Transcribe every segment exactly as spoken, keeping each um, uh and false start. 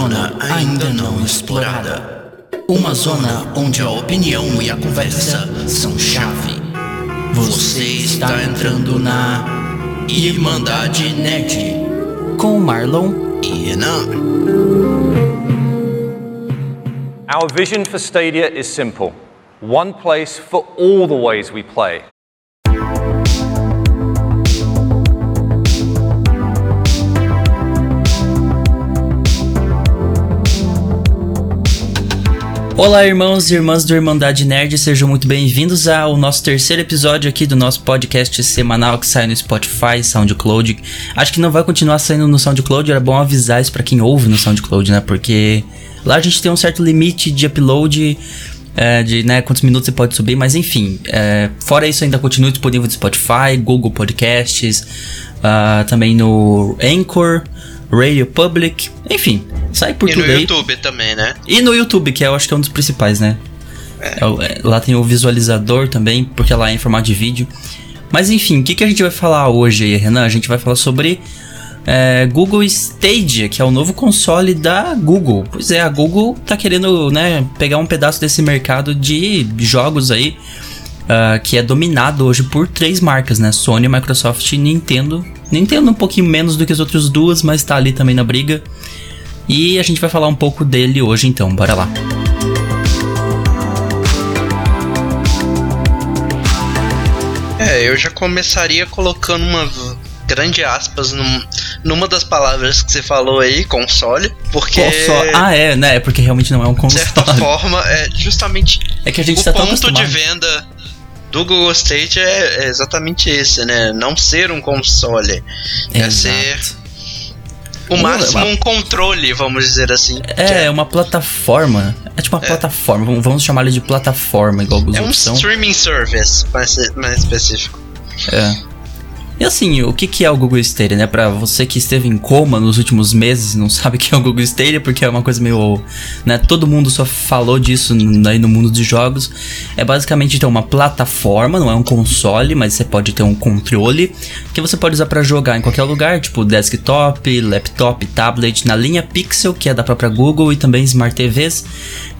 zona ainda não explorada. Uma zona onde a opinião e a conversa são chave. Você está entrando na Irmandade Nerd com Marlon e Renan. Our vision for Stadia is simple. One place for all the ways we play. Olá, irmãos e irmãs do Irmandade Nerd, sejam muito bem-vindos ao nosso terceiro episódio aqui do nosso podcast semanal que sai no Spotify, SoundCloud. Acho que não vai continuar saindo no SoundCloud, era bom avisar isso pra quem ouve no SoundCloud, né? Porque lá a gente tem um certo limite de upload, é, de né, quantos minutos você pode subir, mas enfim. É, fora isso, ainda continua disponível no Spotify, Google Podcasts, uh, também no Anchor, Radio Public, enfim. Sai por e tudo aí. E no YouTube também, né? E no YouTube, que eu acho que é um dos principais, né? É. Lá tem o visualizador também, porque lá é em formato de vídeo. Mas enfim, o que, que a gente vai falar hoje aí, Renan? A gente vai falar sobre é, Google Stadia, que é o novo console da Google. Pois é, a Google tá querendo, né, pegar um pedaço desse mercado de jogos aí, uh, que é dominado hoje por três marcas, né? Sony, Microsoft e Nintendo. Nintendo um pouquinho menos do que as outras duas, mas tá ali também na briga. E a gente vai falar um pouco dele hoje, então, bora lá. É, eu já começaria colocando uma grande aspas num, numa das palavras que você falou aí, console, porque... Console. Ah, é, né, porque realmente não é um console. De certa forma, é justamente é que a gente o tá ponto de venda do Google Stadia é exatamente esse, né, não ser um console, é, é ser... O máximo um controle, vamos dizer assim. É, é uma plataforma. É tipo uma é. plataforma, vamos chamar ele de plataforma, igual alguns outros são. É um streaming service, mais, mais específico. É. E assim, o que, que é o Google Stadia, né? Pra você que esteve em coma nos últimos meses e não sabe o que é o Google Stadia, porque é uma coisa meio... né? Todo mundo só falou disso aí no mundo dos jogos. É basicamente, então, uma plataforma, não é um console, mas você pode ter um controle que você pode usar pra jogar em qualquer lugar, tipo desktop, laptop, tablet, na linha Pixel, que é da própria Google, e também Smart T Vs.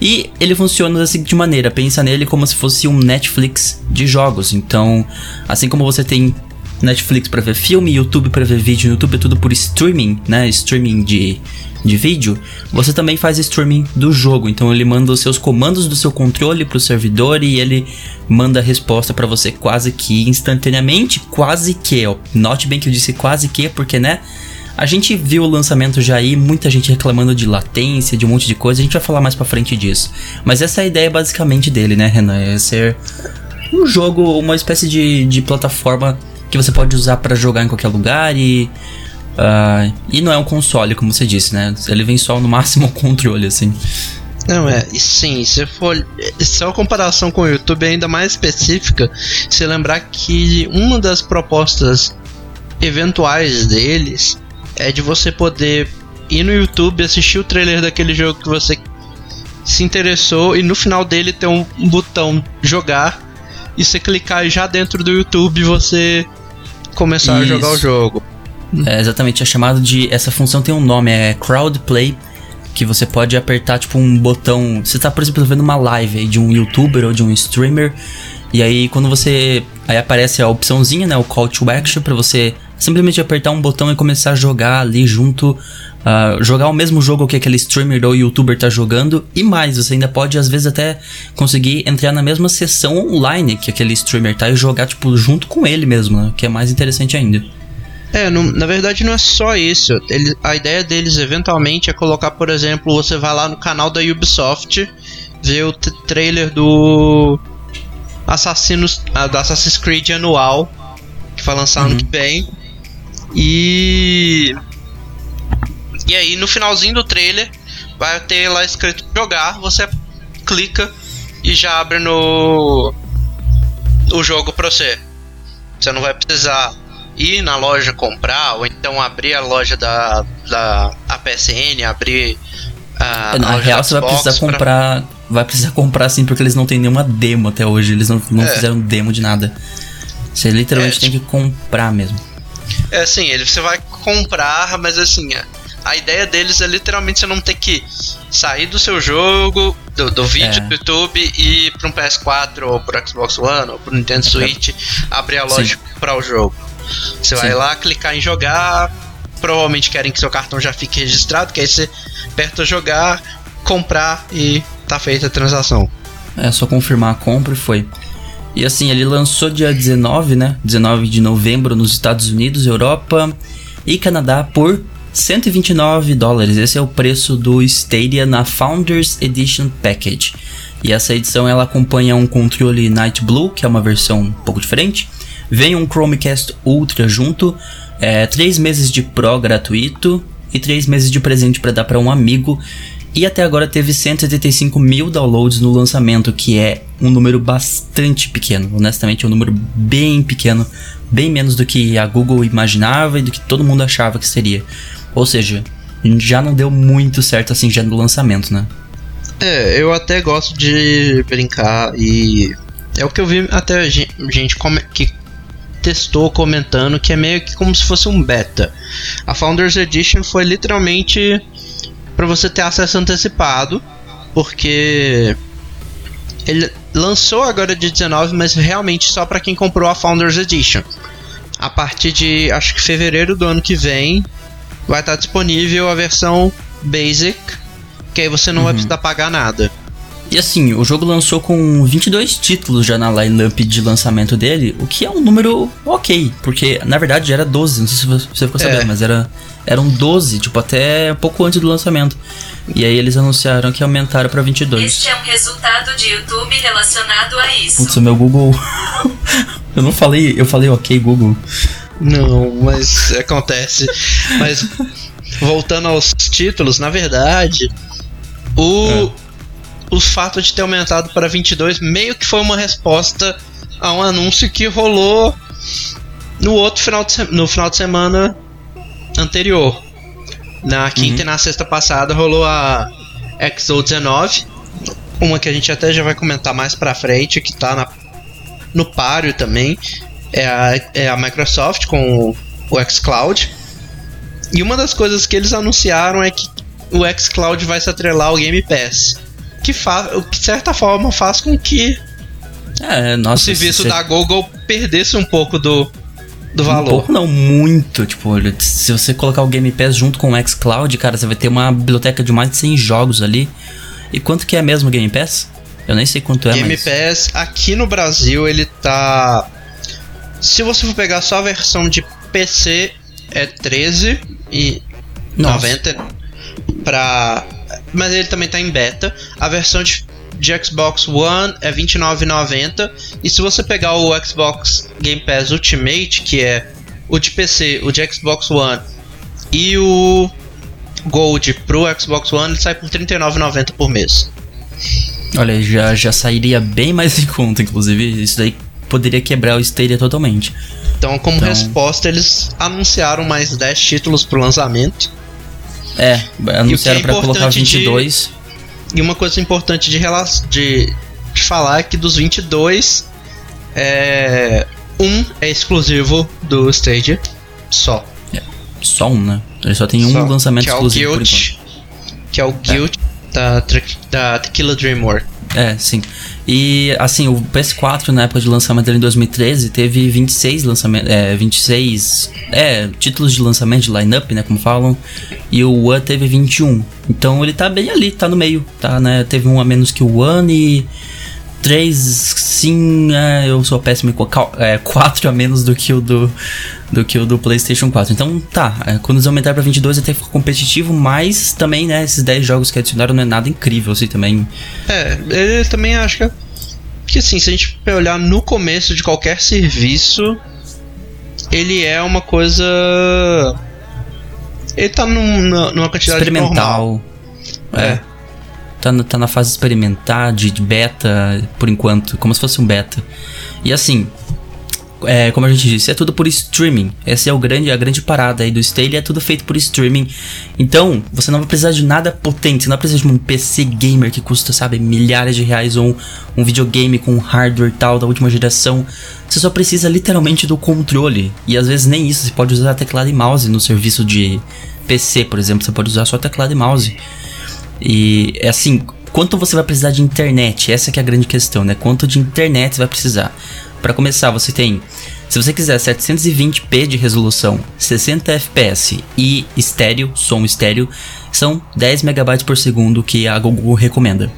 E ele funciona da seguinte maneira, pensa nele como se fosse um Netflix de jogos. Então, assim como você tem... Netflix pra ver filme, YouTube pra ver vídeo, YouTube é tudo por streaming, né, streaming de, de vídeo, você também faz streaming do jogo, então ele manda os seus comandos do seu controle pro servidor e ele manda a resposta pra você quase que instantaneamente, quase que, note bem que eu disse quase que, porque né, a gente viu o lançamento já aí, muita gente reclamando de latência, de um monte de coisa, a gente vai falar mais pra frente disso, mas essa é a ideia basicamente dele, né, Renan, é ser um jogo, uma espécie de, de plataforma que você pode usar pra jogar em qualquer lugar e... Uh, e não é um console, como você disse, né? Ele vem só no máximo um controle, assim. Não, é... E sim, se for... Se é uma comparação com o YouTube ainda mais específica, se lembrar que uma das propostas eventuais deles é de você poder ir no YouTube, assistir o trailer daquele jogo que você se interessou e no final dele ter um botão jogar e você clicar já dentro do YouTube você... começar Isso. a jogar o jogo. É, exatamente, é chamado de... Essa função tem um nome, é Crowd Play, que você pode apertar tipo um botão... Você tá, por exemplo, vendo uma live aí de um youtuber ou de um streamer, e aí quando você... Aí aparece a opçãozinha, né, o Call to Action, pra você simplesmente apertar um botão e começar a jogar ali junto... Uh, jogar o mesmo jogo que aquele streamer ou youtuber tá jogando. E mais, você ainda pode às vezes até conseguir entrar na mesma sessão online que aquele streamer tá e jogar tipo junto com ele mesmo, né? Que é mais interessante ainda. É, não, na verdade não é só isso. Ele, a ideia deles eventualmente é colocar, por exemplo, você vai lá no canal da Ubisoft, vê o t- trailer do Assassinos, ah, do Assassin's Creed anual, que vai lançar ano que vem. E... E aí no finalzinho do trailer vai ter lá escrito jogar, você clica e já abre no o jogo pra você. Você não vai precisar ir na loja comprar ou então abrir a loja da, da a P S N, abrir a, na a loja real, da Xbox. Na real você vai precisar pra... comprar, vai precisar comprar sim, porque eles não tem nenhuma demo até hoje, eles não, não é. fizeram demo de nada. Você literalmente é, tem que comprar mesmo. É assim, ele, você vai comprar, mas assim... É... a ideia deles é literalmente você não ter que sair do seu jogo, do, do vídeo é. do YouTube e ir para um P S quatro ou para o Xbox One ou para o Nintendo Switch, abrir a loja para o jogo. Você Sim. vai lá, clicar em jogar, provavelmente querem que seu cartão já fique registrado, que aí você aperta jogar, comprar e tá feita a transação. É só confirmar a compra e foi. E assim, ele lançou dia dezenove, né? dezenove de novembro nos Estados Unidos, Europa e Canadá por cento e vinte e nove dólares. Esse é o preço do Stadia na Founders Edition Package. E essa edição ela acompanha um controle Night Blue, que é uma versão um pouco diferente. Vem um Chromecast Ultra junto, é, três meses de Pro gratuito e três meses de presente para dar para um amigo. E até agora teve cento e oitenta e cinco mil downloads no lançamento, que é um número bastante pequeno. Honestamente, é um número bem pequeno, bem menos do que a Google imaginava e do que todo mundo achava que seria. Ou seja, já não deu muito certo assim já no lançamento, né? É, eu até gosto de brincar e é o que eu vi até gente que testou comentando, que é meio que como se fosse um beta. A Founders Edition foi literalmente para você ter acesso antecipado, porque ele lançou agora de dezenove, mas realmente só para quem comprou a Founders Edition. A partir de, acho que fevereiro do ano que vem, vai estar disponível a versão Basic, que aí você não uhum. vai precisar pagar nada. E assim, o jogo lançou com vinte e dois títulos já na line-up de lançamento dele, o que é um número ok, porque na verdade era doze, não sei se você ficou sabendo, é. mas era, eram doze, tipo, até pouco antes do lançamento. E aí eles anunciaram que aumentaram pra vinte e dois. Este é um resultado de YouTube relacionado a isso. Putz, o meu Google... eu não falei, eu falei ok, Google. Não, mas acontece. Mas voltando aos títulos, na verdade, o... É. O fato de ter aumentado para vinte e dois meio que foi uma resposta a um anúncio que rolou no outro final de, no final de semana anterior. Na quinta uhum. e na sexta passada rolou a X O dezenove, uma que a gente até já vai comentar mais pra frente, que tá na, no páreo também. É a, é a Microsoft com o, o xCloud. E uma das coisas que eles anunciaram é que o xCloud vai se atrelar ao Game Pass. Que, fa- que de certa forma faz com que é, nossa, o serviço se da Google perdesse um pouco do, do um valor. Um pouco não, muito. Tipo, se você colocar o Game Pass junto com o xCloud, cara, você vai ter uma biblioteca de mais de cem jogos ali. E quanto que é mesmo o Game Pass? Eu nem sei quanto é, Game mas... Game Pass, aqui no Brasil, ele tá... Se você for pegar só a versão de P C, é treze e noventa pra... Mas ele também tá em beta. A versão de, de Xbox One é vinte e nove reais e noventa centavos. E se você pegar o Xbox Game Pass Ultimate, que é o de P C, o de Xbox One e o Gold pro Xbox One, ele sai por trinta e nove reais e noventa centavos por mês. Olha, já, já sairia bem mais em conta, inclusive. Isso daí poderia quebrar o Stadia totalmente. Então, como então... resposta, eles anunciaram mais dez títulos pro lançamento. É, anunciaram é pra colocar vinte e dois. De, e uma coisa importante de, relac- de, de falar é que dos vinte e dois, é, um é exclusivo do Stadia, só. É, só um, né? Ele só tem só, um lançamento que é exclusivo Guilty, por enquanto. Que é o Guilty da, da Tequila Dreamworks. É, sim. E assim, o P S quatro na época de lançamento dele em dois mil e treze teve vinte e seis lançamentos, é, vinte e seis é, títulos de lançamento, de line-up, né, como falam. E o One teve vinte e um. Então ele tá bem ali, tá no meio, tá, né? Teve um a menos que o One e três, sim, é, eu sou péssimo, é, quatro a menos do que o do, do que o do PlayStation quatro. Então tá, é, quando eles aumentaram pra vinte e dois até ficou competitivo, mas também, né, esses dez jogos que adicionaram não é nada incrível assim também. É, eu também acho que, que assim, se a gente olhar no começo de qualquer serviço, ele é uma coisa... Ele tá num, numa quantidade experimental, normal. É. é. Tá, tá na fase experimentar, de, de beta, por enquanto, como se fosse um beta. E assim, é, como a gente disse, é tudo por streaming. Essa é o grande, a grande parada aí do Stadia, é tudo feito por streaming. Então, você não vai precisar de nada potente, você não vai precisar de um P C gamer que custa, sabe, milhares de reais, ou um, um videogame com hardware tal da última geração. Você só precisa literalmente do controle, e às vezes nem isso, você pode usar teclado e mouse no serviço de P C, por exemplo, você pode usar só teclado e mouse. E é assim, quanto você vai precisar de internet? Essa que é a grande questão, né? Quanto de internet você vai precisar? Para começar, você tem, se você quiser setecentos e vinte p de resolução, sessenta F P S e estéreo, som estéreo, são dez megabytes por segundo que a Google recomenda.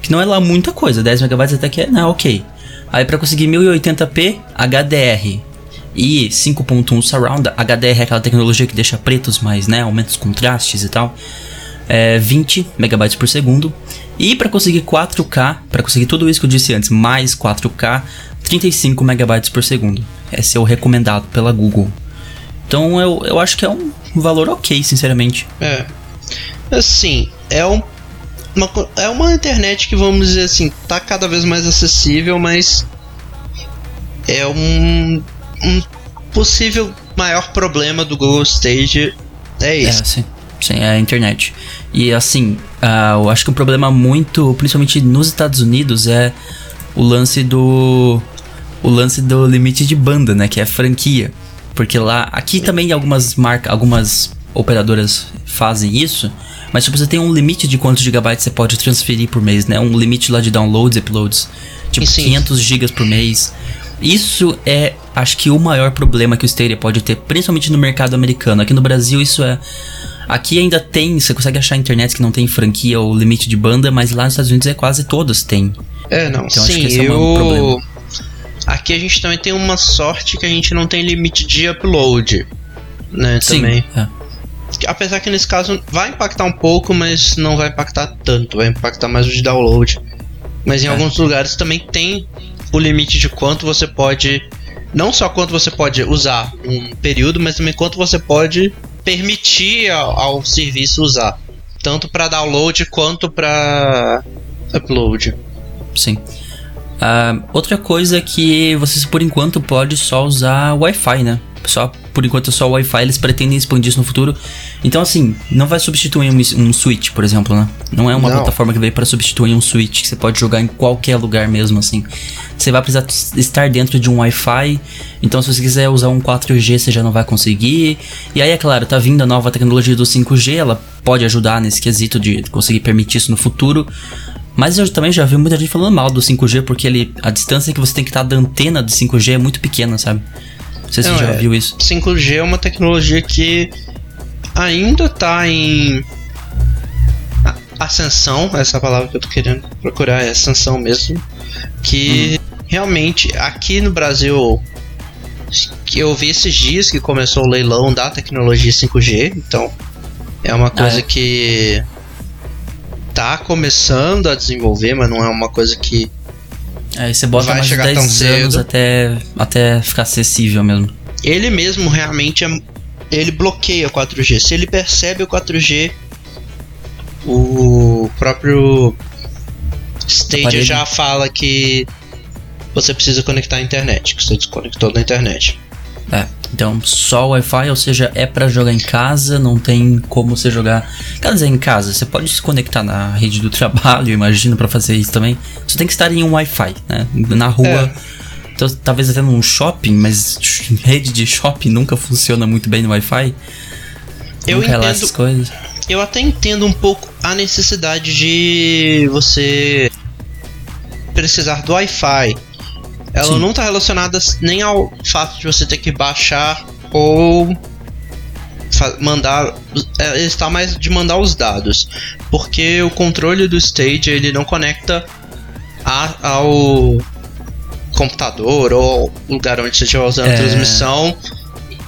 Que não é lá muita coisa, dez megabytes até que é, não, ok. Aí para conseguir mil e oitenta p, H D R e cinco ponto um Surround. H D R é aquela tecnologia que deixa pretos, mas, né, aumenta os contrastes e tal. É vinte megabytes por segundo. E para conseguir quatro K, para conseguir tudo isso que eu disse antes, mais quatro K, trinta e cinco megabytes por segundo. Esse é o recomendado pela Google. Então eu, eu acho que é um valor ok, sinceramente. É. Assim, é, um, uma, é uma internet que, vamos dizer assim, tá cada vez mais acessível, mas é um, um possível maior problema do Google Stadia. É isso. É, sim. Sim, é a internet. E assim, uh, eu acho que um problema muito, principalmente nos Estados Unidos, é o lance do o lance do limite de banda, né, que é a franquia. Porque lá, aqui também algumas marcas, algumas operadoras fazem isso, mas tipo, você tem um limite de quantos gigabytes você pode transferir por mês, né, um limite lá de downloads e uploads, tipo sim. quinhentos gigas por mês. Isso é, acho que, o maior problema que o Stadia pode ter, principalmente no mercado americano. Aqui no Brasil isso é... Aqui ainda tem, você consegue achar internet que não tem franquia ou limite de banda, mas lá nos Estados Unidos é quase todas tem. É, não, então, sim, acho que esse eu... é um problema. Aqui a gente também tem uma sorte que a gente não tem limite de upload, né, sim, também. É. Apesar que nesse caso vai impactar um pouco, mas não vai impactar tanto, vai impactar mais o de download. Mas em é. alguns lugares também tem... o limite de quanto você pode, não só quanto você pode usar um período, mas também quanto você pode permitir ao, ao serviço usar, tanto para download quanto para upload. Sim. Uh, outra coisa é que vocês por enquanto pode só usar Wi-Fi, né? Só por enquanto só Wi-Fi, eles pretendem expandir isso no futuro. Então assim, não vai substituir um, um Switch, por exemplo, né? Não é uma não. plataforma que veio para substituir um Switch que você pode jogar em qualquer lugar mesmo, assim. Você vai precisar estar dentro de um Wi-Fi. Então se você quiser usar um quatro G, você já não vai conseguir. E aí é claro, tá vindo a nova tecnologia do cinco G, ela pode ajudar nesse quesito de conseguir permitir isso no futuro. Mas eu também já vi muita gente falando mal do cinco G, porque ele, a distância que você tem que estar da antena do cinco G é muito pequena, sabe? Não sei se você já viu isso. cinco G é uma tecnologia que ainda está em ascensão, essa palavra que eu tô querendo procurar é ascensão mesmo, que uhum. realmente aqui no Brasil, que eu vi esses dias que começou o leilão da tecnologia cinco G, então é uma coisa ah, é. que tá começando a desenvolver, mas não é uma coisa que Aí você bota vai mais chegar de dez anos até, até ficar acessível mesmo. Ele mesmo realmente é, ele bloqueia o quatro G. Se ele percebe o quatro G, o próprio Stadia aparelho. já fala que você precisa conectar à internet, que você desconectou da internet. É, então só Wi-Fi, ou seja, é pra jogar em casa, não tem como você jogar. Quer dizer, em casa, você pode se conectar na rede do trabalho, eu imagino, pra fazer isso também. Você tem que estar em um Wi-Fi, né? Na rua, é. então, talvez até num shopping, mas rede de shopping nunca funciona muito bem no Wi-Fi. Eu entendo, essas coisas. Eu até entendo um pouco a necessidade de você precisar do Wi-Fi. Ela Sim. não está relacionada nem ao fato de você ter que baixar ou fa- mandar... Ela está mais de mandar os dados. Porque o controle do Stadia, ele não conecta a, ao computador ou ao lugar onde você estiver usando é... a transmissão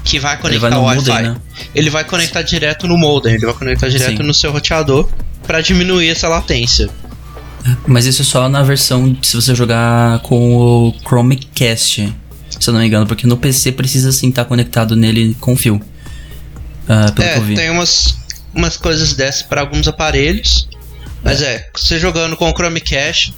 que vai conectar ao Wi-Fi. Modem, né? Ele vai conectar direto no modem, ele vai conectar direto Sim. no seu roteador para diminuir essa latência. Mas isso é só na versão se você jogar com o Chromecast, se eu não me engano, porque no P C precisa sim estar tá conectado nele com fio. Uh, pelo é, que eu vi. Tem umas, umas coisas dessas para alguns aparelhos, mas é. é, você jogando com o Chromecast,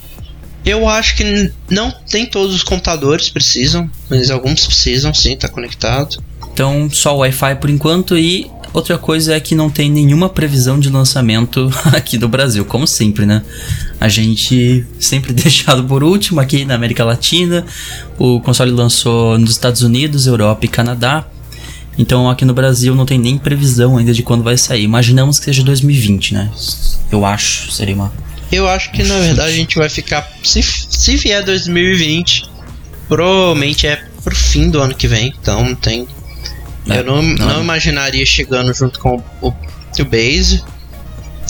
Eu acho que não tem todos os computadores precisam, mas alguns precisam sim, tá conectado. Então só o Wi-Fi por enquanto. E outra coisa é que não tem nenhuma previsão de lançamento aqui do Brasil, como sempre, né? A gente sempre deixado por último aqui na América Latina. O console lançou nos Estados Unidos, Europa e Canadá. Então aqui no Brasil não tem nem previsão ainda de quando vai sair. Imaginamos que seja dois mil e vinte, né? Eu acho, seria uma... Eu acho que na verdade a gente vai ficar... Se, se vier dois mil e vinte, provavelmente é pro fim do ano que vem. Então não tem... É, eu não, não. não imaginaria chegando junto com o, o, o Base.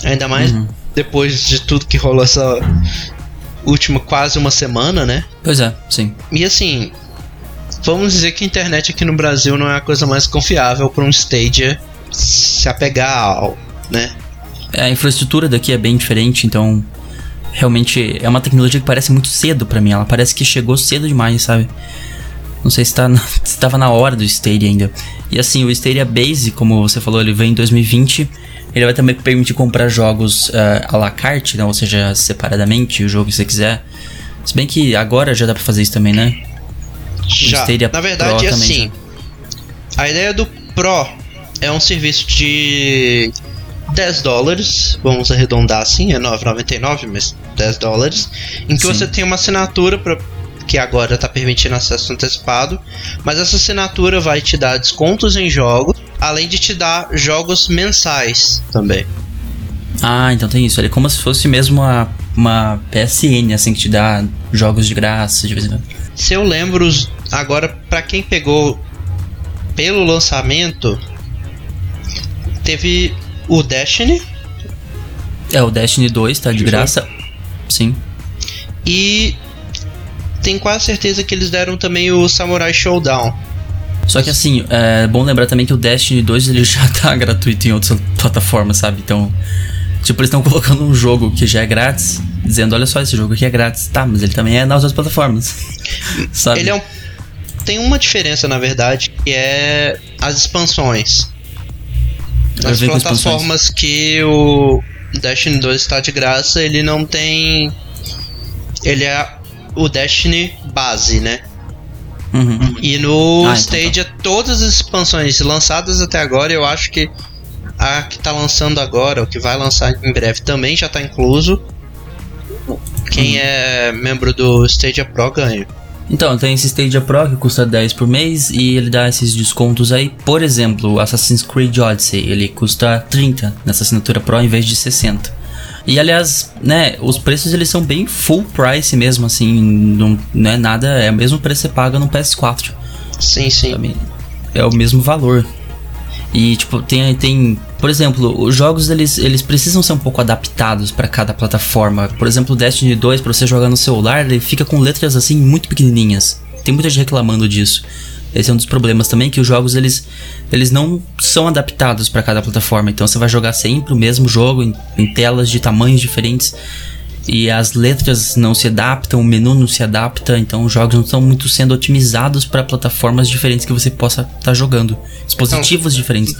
Ainda mais uhum. depois de tudo que rolou essa última quase uma semana, né? Pois é, sim. E assim... Vamos dizer que a internet aqui no Brasil não é a coisa mais confiável para um Stadia se apegar ao, né? A infraestrutura daqui é bem diferente, então... Realmente é uma tecnologia que parece muito cedo para mim. Ela parece que chegou cedo demais, sabe? Não sei se tá na, se tava na hora do Stadia ainda. E assim, o Stadia Base, como você falou, ele vem em dois mil e vinte. Ele vai também permitir comprar jogos uh, à la carte, né? Ou seja, separadamente, o jogo que você quiser. Se bem que agora já dá para fazer isso também, né? Já, na verdade é assim, já. A ideia do Pro é um serviço de dez dólares, vamos arredondar assim, é nove reais e noventa e nove centavos, mas dez dólares, em que Sim. você tem uma assinatura pra, que agora está permitindo acesso antecipado, mas essa assinatura vai te dar descontos em jogos, além de te dar jogos mensais também. Ah, então tem isso, ele é como se fosse mesmo uma, uma P S N, assim, que te dá jogos de graça de vez em quando. Se eu lembro, agora, pra quem pegou pelo lançamento, teve o Destiny. É, o Destiny dois, tá de graça. Sim. E tenho quase certeza que eles deram também o Samurai Showdown. Só que assim, é bom lembrar também que o Destiny dois ele já tá gratuito em outras plataformas, sabe? Então, tipo, eles estão colocando um jogo que já é grátis, dizendo, olha só, esse jogo aqui é grátis. Tá, mas ele também é nas outras plataformas. Sabe? Ele é um... Tem uma diferença, na verdade, que é as expansões. As plataformas que o Destiny dois está de graça, ele não tem... Ele é o Destiny base, né? Uhum, uhum. E no ah, Stadia, então tá. Todas as expansões lançadas até agora, eu acho que a que tá lançando agora, ou que vai lançar em breve, também já tá incluso. Quem é membro do Stadia Pro ganha. Então, tem esse Stadia Pro que custa dez por mês e ele dá esses descontos aí. Por exemplo, Assassin's Creed Odyssey, ele custa trinta nessa assinatura Pro em vez de sessenta. E aliás, né, os preços eles são bem full price mesmo, assim, não, não é nada, é o mesmo preço que você paga no P S quatro. Sim, sim. É o mesmo valor. E tipo, tem, tem, por exemplo, os jogos eles, eles precisam ser um pouco adaptados para cada plataforma. Por exemplo, o Destiny dois, para você jogar no celular, ele fica com letras assim muito pequenininhas. Tem muita gente reclamando disso. Esse é um dos problemas também, que os jogos eles, eles não são adaptados para cada plataforma. Então você vai jogar sempre o mesmo jogo em, em telas de tamanhos diferentes e as letras não se adaptam, o menu não se adapta. Então os jogos não estão muito sendo otimizados para plataformas diferentes que você possa estar tá jogando, dispositivos então, diferentes.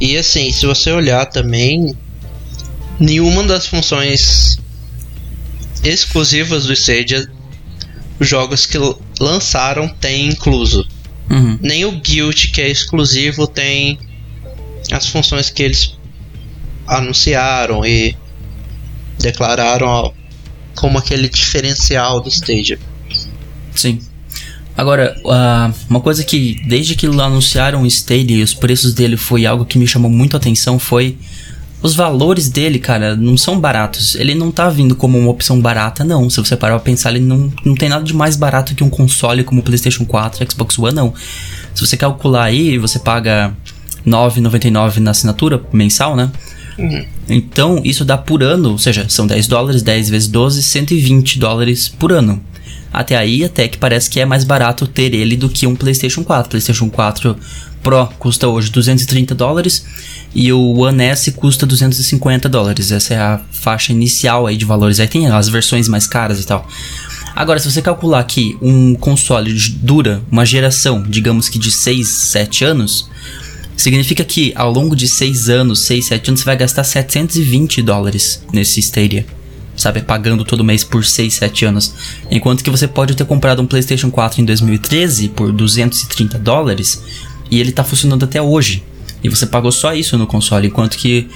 E assim, se você olhar também, nenhuma das funções exclusivas do Stadia os jogos que lançaram tem incluso. Uhum. Nem o Guilty, que é exclusivo, tem as funções que eles anunciaram e declararam ó, como aquele diferencial do Stadia. Sim. Agora, uh, uma coisa que desde que anunciaram o Stadia e os preços dele foi algo que me chamou muito a atenção foi os valores dele, cara, não são baratos. Ele não tá vindo como uma opção barata, não. Se você parar pra pensar, ele não, não tem nada de mais barato que um console como o PlayStation quatro, Xbox One, não. Se você calcular aí, você paga nove reais e noventa e nove centavos na assinatura mensal, né? Uhum. Então, isso dá por ano, ou seja, são dez dólares, dez vezes doze, cento e vinte dólares por ano. Até aí, até que parece que é mais barato ter ele do que um PlayStation quatro. PlayStation quatro Pro custa hoje duzentos e trinta dólares e o One S custa duzentos e cinquenta dólares. Essa é a faixa inicial aí de valores. Aí tem as versões mais caras e tal. Agora, se você calcular que um console dura uma geração, digamos que de seis, sete anos, significa que ao longo de seis anos, seis, sete anos, você vai gastar setecentos e vinte dólares nesse Stadia. sabe, pagando todo mês por seis, sete anos, enquanto que você pode ter comprado um PlayStation quatro em dois mil e treze por duzentos e trinta dólares e ele tá funcionando até hoje, e você pagou só isso no console, enquanto que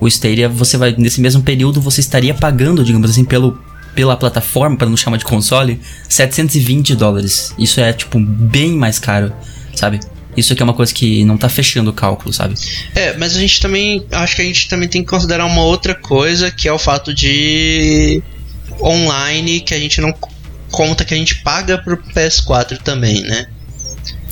o Stadia, você vai, nesse mesmo período, você estaria pagando, digamos assim, pelo, pela plataforma, para não chamar de console, setecentos e vinte dólares, isso é, tipo, bem mais caro, sabe? Isso aqui é uma coisa que não tá fechando o cálculo, sabe? É, mas a gente também... Acho que a gente também tem que considerar uma outra coisa, que é o fato de... online, que a gente não conta, que a gente paga pro P S quatro também, né?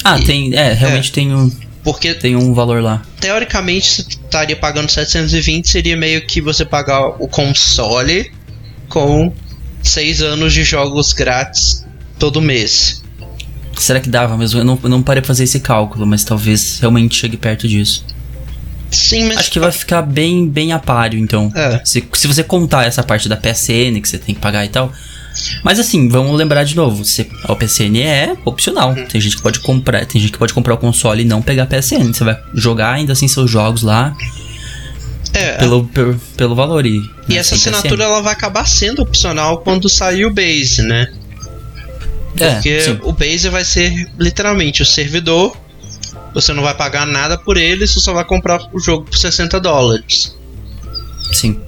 Ah, e, tem... É, realmente é, tem um... Porque... Tem um valor lá. Teoricamente, você estaria pagando setecentos e vinte, seria meio que você pagar o console com seis anos de jogos grátis todo mês. Será que dava mesmo? Eu não, não parei pra fazer esse cálculo, mas talvez realmente chegue perto disso. Sim, mas... Acho que vai ficar bem, bem a páreo, então. É. Se, se você contar essa parte da P S N que você tem que pagar e tal. Mas assim, vamos lembrar de novo. Você, a P S N é opcional. Uhum. Tem gente que pode comprar, tem gente que pode comprar o console e não pegar a P S N. Você vai jogar ainda assim seus jogos lá. É. Pelo, pelo, pelo valor. E, e essa assinatura ela vai acabar sendo opcional quando sair o Base, né? Porque é, o Base vai ser literalmente o servidor, você não vai pagar nada por ele, você só vai comprar o jogo por sessenta dólares. Sim.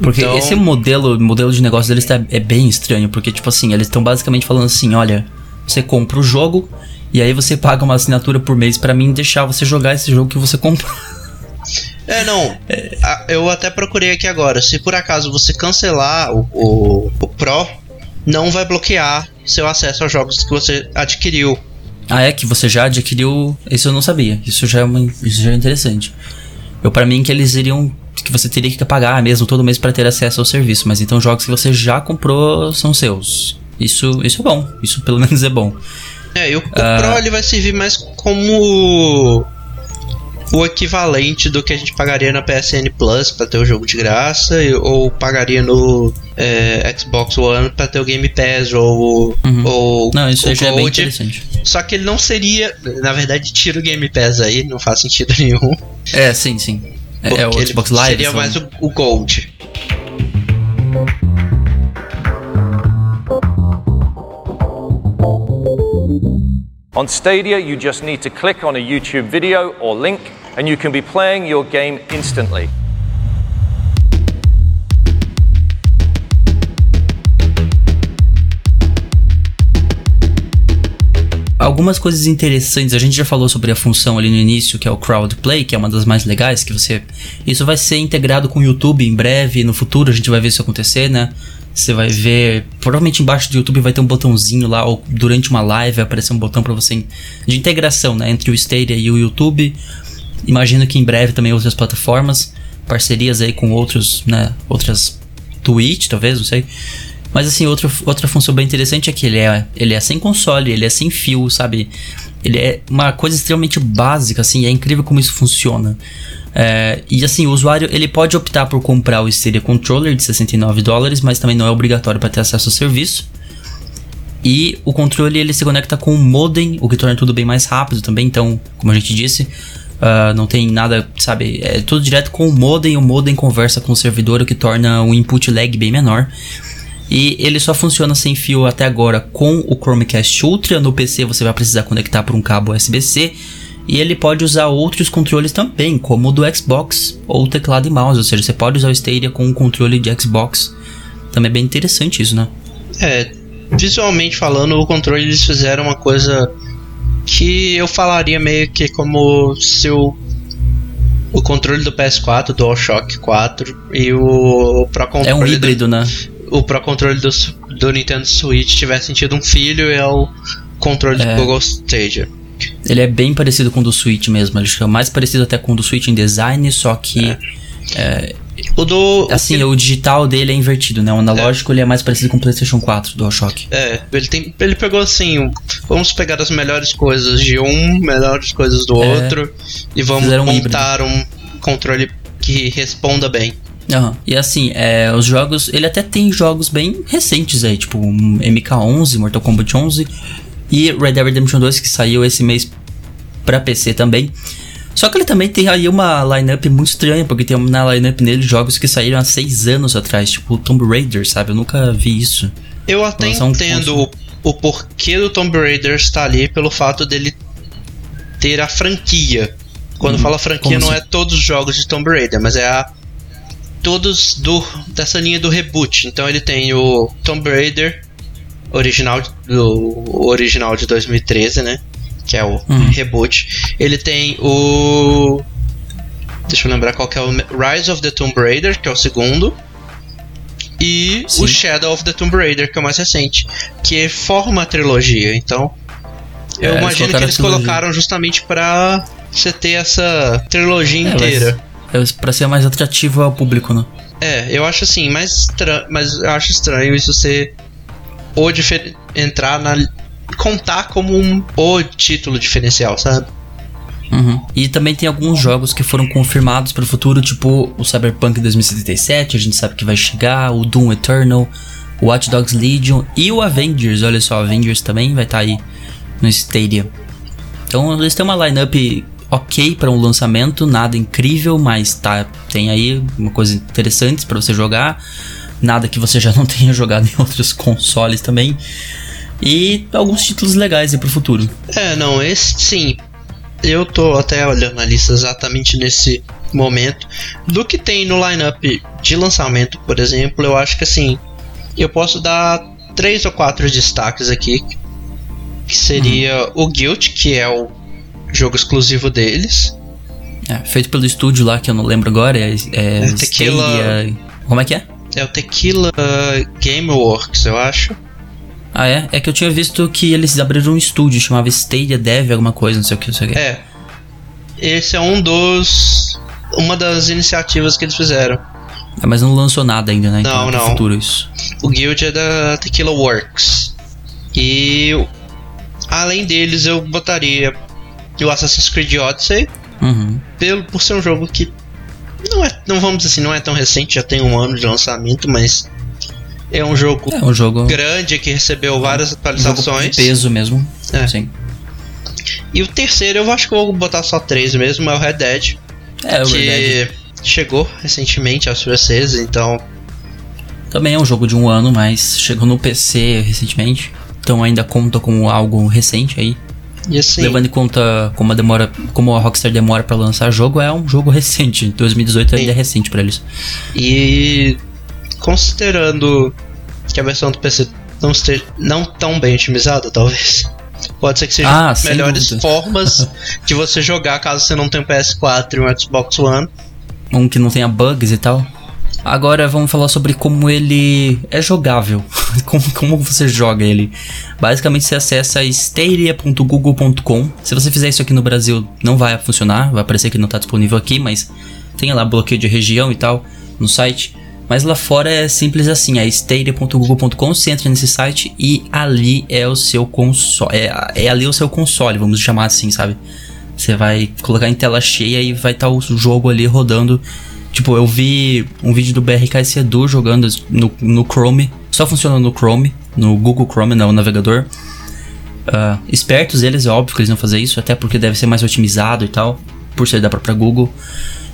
Porque então... esse modelo, modelo de negócio deles tá, é bem estranho, porque tipo assim, eles estão basicamente falando assim, olha, você compra o jogo e aí você paga uma assinatura por mês pra mim deixar você jogar esse jogo que você comprou. É, não, é... eu até procurei aqui agora, se por acaso você cancelar o, o, o Pro, não vai bloquear seu acesso aos jogos que você adquiriu. Ah, é? Que você já adquiriu... Isso eu não sabia. Isso já é, uma... Isso já é interessante. Eu, pra mim, que eles iriam... Que você teria que pagar mesmo todo mês pra ter acesso ao serviço. Mas então jogos que você já comprou são seus. Isso, isso é bom. Isso pelo menos é bom. É, e o, ah, o Pro ele vai servir mais como... o equivalente do que a gente pagaria na P S N Plus pra ter o jogo de graça, ou pagaria no é, Xbox One pra ter o Game Pass, ou, uhum. ou não, isso o já Gold. É bem interessante. Só que ele não seria, na verdade, tira o Game Pass aí, não faz sentido nenhum. É, sim, sim. É, é o Xbox Live. Seria só... mais o, o Gold. On Stadia, you just need to click on a YouTube video or link, and you can be playing your game instantly. Algumas coisas interessantes, a gente já falou sobre a função ali no início, que é o Crowd Play, que é uma das mais legais, que você... Isso vai ser integrado com o YouTube em breve, no futuro a gente vai ver isso acontecer, né? Você vai ver, provavelmente embaixo do YouTube vai ter um botãozinho lá, ou durante uma live vai aparecer um botão pra você, de integração, né, entre o Stadia e o YouTube. Imagino que em breve também outras plataformas, parcerias aí com outros, né, outras Twitch, talvez, não sei. Mas assim, outra, outra função bem interessante é que ele é, ele é sem console, ele é sem fio, sabe? Ele é uma coisa extremamente básica, assim, é incrível como isso funciona. É, e assim, o usuário ele pode optar por comprar o Stadia Controller de sessenta e nove dólares, mas também não é obrigatório para ter acesso ao serviço. E o controle ele se conecta com o modem, o que torna tudo bem mais rápido também. Então, como a gente disse, uh, não tem nada, sabe, é tudo direto com o modem. O modem conversa com o servidor, o que torna o input lag bem menor. E ele só funciona sem fio até agora com o Chromecast Ultra. No P C você vai precisar conectar por um cabo U S B C. E ele pode usar outros controles também, como o do Xbox ou o teclado e mouse. Ou seja, você pode usar o Stadia com o controle de Xbox. Também é bem interessante isso, né? É, visualmente falando, o controle eles fizeram uma coisa que eu falaria meio que como se o, o controle do P S quatro, do DualShock quatro e o Pro Controller... É um híbrido, do, né? O Pro Controller do, do Nintendo Switch tivesse sentido um filho e é o controle é. do Google Stadia. Ele é bem parecido com o do Switch mesmo. Ele fica mais parecido até com o do Switch em design, só que... É. É, o do... Assim, o, que... o digital dele é invertido, né? O analógico é. Ele é mais parecido com o PlayStation quatro, DualShock. É, ele, tem, ele pegou assim... Vamos pegar as melhores coisas de um, melhores coisas do é. outro... E vamos Fizeram montar um, um controle que responda bem. Uhum. E assim, é, os jogos... Ele até tem jogos bem recentes aí, tipo um M K onze, Mortal Kombat onze... E Red Dead Redemption dois, que saiu esse mês pra P C também. Só que ele também tem aí uma lineup muito estranha, porque tem na lineup nele jogos que saíram há seis anos atrás, tipo Tomb Raider, sabe? Eu nunca vi isso. Eu até um entendo o, o porquê do Tomb Raider estar ali, pelo fato dele ter a franquia. Quando hum, fala franquia, não se... é todos os jogos de Tomb Raider, mas é a todos do, dessa linha do reboot. Então ele tem o Tomb Raider original, do, original de dois mil e treze, né? Que é o hum. reboot. Ele tem o... Deixa eu lembrar qual que é o... Rise of the Tomb Raider, que é o segundo. E Sim. o Shadow of the Tomb Raider, que é o mais recente. Que forma a trilogia. Então, é, eu imagino que eles colocaram justamente pra você ter essa trilogia é, inteira. Mas, é pra ser mais atrativo ao público, né? É, eu acho assim, mais estranho, mas eu acho estranho isso ser... Ou difer- entrar na... contar como um o título diferencial, sabe? Uhum. E também tem alguns jogos que foram confirmados para o futuro, tipo o Cyberpunk dois mil e setenta e sete, a gente sabe que vai chegar, o Doom Eternal, o Watch Dogs Legion e o Avengers. Olha só, o Avengers também vai estar tá aí no Stadia. Então eles têm uma lineup ok para um lançamento, nada incrível, mas tá, tem aí uma coisa interessante para você jogar, nada que você já não tenha jogado em outros consoles também. E alguns títulos legais aí pro futuro. É, não, esse sim. Eu tô até olhando a lista exatamente nesse momento. Do que tem no lineup de lançamento, por exemplo, eu acho que assim, eu posso dar três ou quatro destaques aqui. Que seria uhum. o Guilty, que é o jogo exclusivo deles. É, feito pelo estúdio lá que eu não lembro agora. É, é, é Tequila. Stadia... Como é que é? É o Tequila Gameworks, eu acho. Ah, é? É que eu tinha visto que eles abriram um estúdio, chamava Stadia Dev, alguma coisa, não sei o que, não sei o que. É. Esse é um dos... Uma das iniciativas que eles fizeram. É, mas não lançou nada ainda, né? Então, não, não. Futuro, isso. O Guild é da Tequila Works. E... Além deles, eu botaria o Assassin's Creed Odyssey. Uhum. Pelo, por ser um jogo que... Não é... Não vamos dizer assim, não é tão recente, já tem um ano de lançamento, mas... É um jogo, é um jogo grande que recebeu várias um atualizações. De peso mesmo. É. Sim. E o terceiro, eu acho que eu vou botar só três mesmo, é o Red Dead. É, o Red Dead. Que chegou recentemente aos franceses, então... Também é um jogo de um ano, mas chegou no P C recentemente. Então ainda conta como algo recente aí. E assim... Levando em conta como a, demora, como a Rockstar demora pra lançar jogo, é um jogo recente. dois mil e dezoito ainda é recente pra eles. E... Considerando que a versão do P C não esteja não tão bem otimizada, talvez. Pode ser que sejam ah, melhores formas de você jogar caso você não tenha um P S quatro e um Xbox One. Um que não tenha bugs e tal. Agora vamos falar sobre como ele é jogável. Como, como você joga ele. Basicamente você acessa stadia ponto google ponto com. Se você fizer isso aqui no Brasil não vai funcionar. Vai aparecer que não está disponível aqui, mas tem lá bloqueio de região e tal no site. Mas lá fora é simples assim, é stadia ponto google ponto com, você entra nesse site e ali é o seu console, é, é ali o seu console, vamos chamar assim, sabe? Você vai colocar em tela cheia e vai estar o jogo ali rodando. Tipo, eu vi um vídeo do B R K Edu jogando no, no Chrome, só funciona no Chrome, no Google Chrome, não, no navegador. Uh, espertos eles, é óbvio que eles vão fazer isso, até porque deve ser mais otimizado e tal, por ser da própria Google.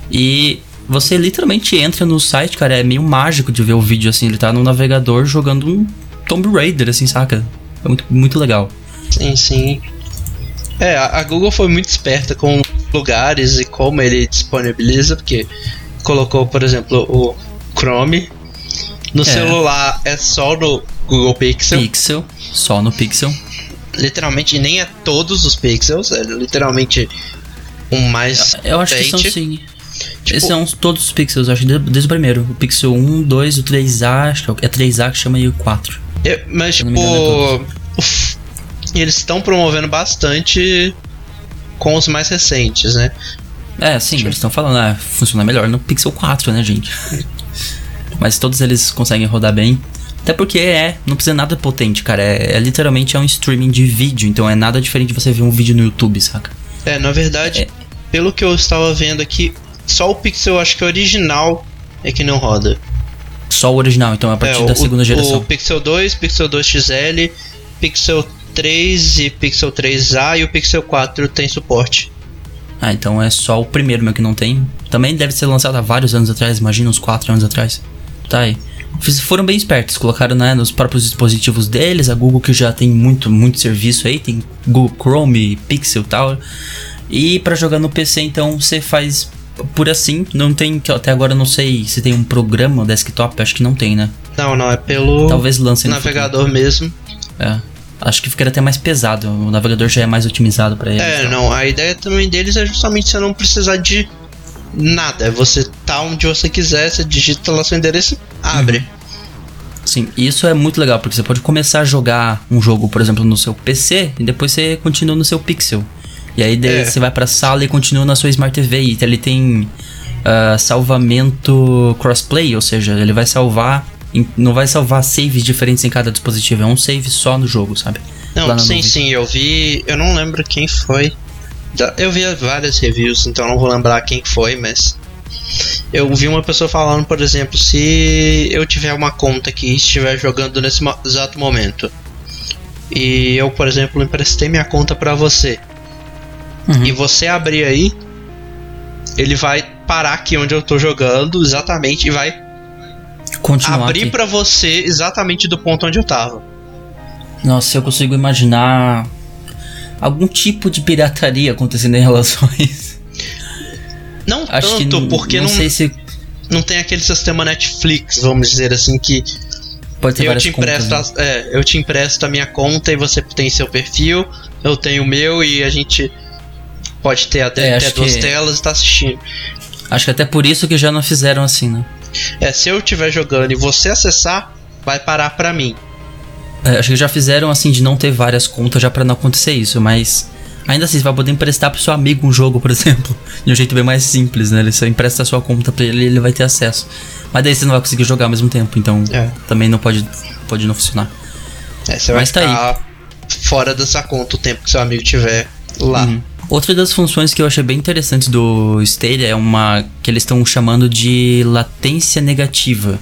E... Você literalmente entra no site, cara, é meio mágico de ver o vídeo, assim, ele tá no navegador jogando um Tomb Raider, assim, saca? É muito, muito legal. Sim, sim. É, a Google foi muito esperta com lugares e como ele disponibiliza, porque colocou, por exemplo, o Chrome. No é. celular é só no Google Pixel. Pixel, só no Pixel. Literalmente, nem é todos os Pixels, é literalmente um mais... Eu, eu acho que são sim... Tipo, esses são todos os pixels, acho, desde o primeiro. O pixel um, dois, o três A, acho que é três A que chama, e o quatro. Eu, mas, tipo, engano, é eles estão promovendo bastante com os mais recentes, né? É, sim, tipo, eles estão falando, ah, funciona melhor no Pixel quatro, né, gente? Mas todos eles conseguem rodar bem. Até porque é, não precisa nada potente, cara. É, é literalmente é um streaming de vídeo, então é nada diferente de você ver um vídeo no YouTube, saca? É, na verdade, é. pelo que eu estava vendo aqui. Só o Pixel, acho que original, é que não roda. Só o original, então, a partir é, da o, segunda geração. O Pixel dois, Pixel dois X L, Pixel três e Pixel três A, e o Pixel quatro tem suporte. Ah, então é só o primeiro meu que não tem. Também deve ser lançado há vários anos atrás, imagina uns quatro anos atrás. Tá aí. Foram bem espertos, colocaram, né, nos próprios dispositivos deles. A Google, que já tem muito, muito serviço aí, tem Google Chrome, Pixel e tal. E pra jogar no P C, então, você faz por assim. Não tem, até agora eu não sei se tem um programa, um desktop, acho que não tem, né? Não, não, é pelo Talvez lance navegador mesmo. É. Acho que ficaria até mais pesado, o navegador já é mais otimizado pra eles. É, não, a ideia também deles é justamente você não precisar de nada, é você tá onde você quiser, você digita lá seu endereço, abre. Uhum. Sim, isso é muito legal, porque você pode começar a jogar um jogo, por exemplo, no seu P C, e depois você continua no seu Pixel. E aí é. Você vai pra sala e continua na sua Smart T V, e ele tem uh, salvamento crossplay, ou seja, ele vai salvar... Não vai salvar saves diferentes em cada dispositivo, é um save só no jogo, sabe? Não, sim, sim, eu vi. Eu não lembro quem foi. Eu vi várias reviews, então não vou lembrar quem foi, mas eu vi uma pessoa falando, por exemplo, se eu tiver uma conta que estiver jogando nesse exato momento, e eu, por exemplo, emprestei minha conta pra você, uhum. e você abrir aí, ele vai parar aqui onde eu tô jogando exatamente e vai continuar abrir aqui pra você exatamente do ponto onde eu tava. Nossa, eu consigo imaginar algum tipo de pirataria acontecendo em relação a isso. Não Acho tanto, que porque não, não, sei se... não tem aquele sistema Netflix, vamos dizer assim, que Pode ter eu, te empresto contas, a, né? é, eu te empresto a minha conta e você tem seu perfil, eu tenho o meu e a gente pode ter até, é, até duas que... telas e tá assistindo. Acho que até por isso que já não fizeram assim, né? É, se eu estiver jogando e você acessar, vai parar pra mim. É, acho que já fizeram assim de não ter várias contas já pra não acontecer isso, mas ainda assim, você vai poder emprestar pro seu amigo um jogo, por exemplo, de um jeito bem mais simples, né? Ele só empresta a sua conta pra ele e ele vai ter acesso. Mas daí você não vai conseguir jogar ao mesmo tempo, então é. também não pode, pode não funcionar. É, você vai mas ficar tá aí. fora dessa conta o tempo que seu amigo tiver lá. Uhum. Outra das funções que eu achei bem interessante do Stadia é uma que eles estão chamando de latência negativa.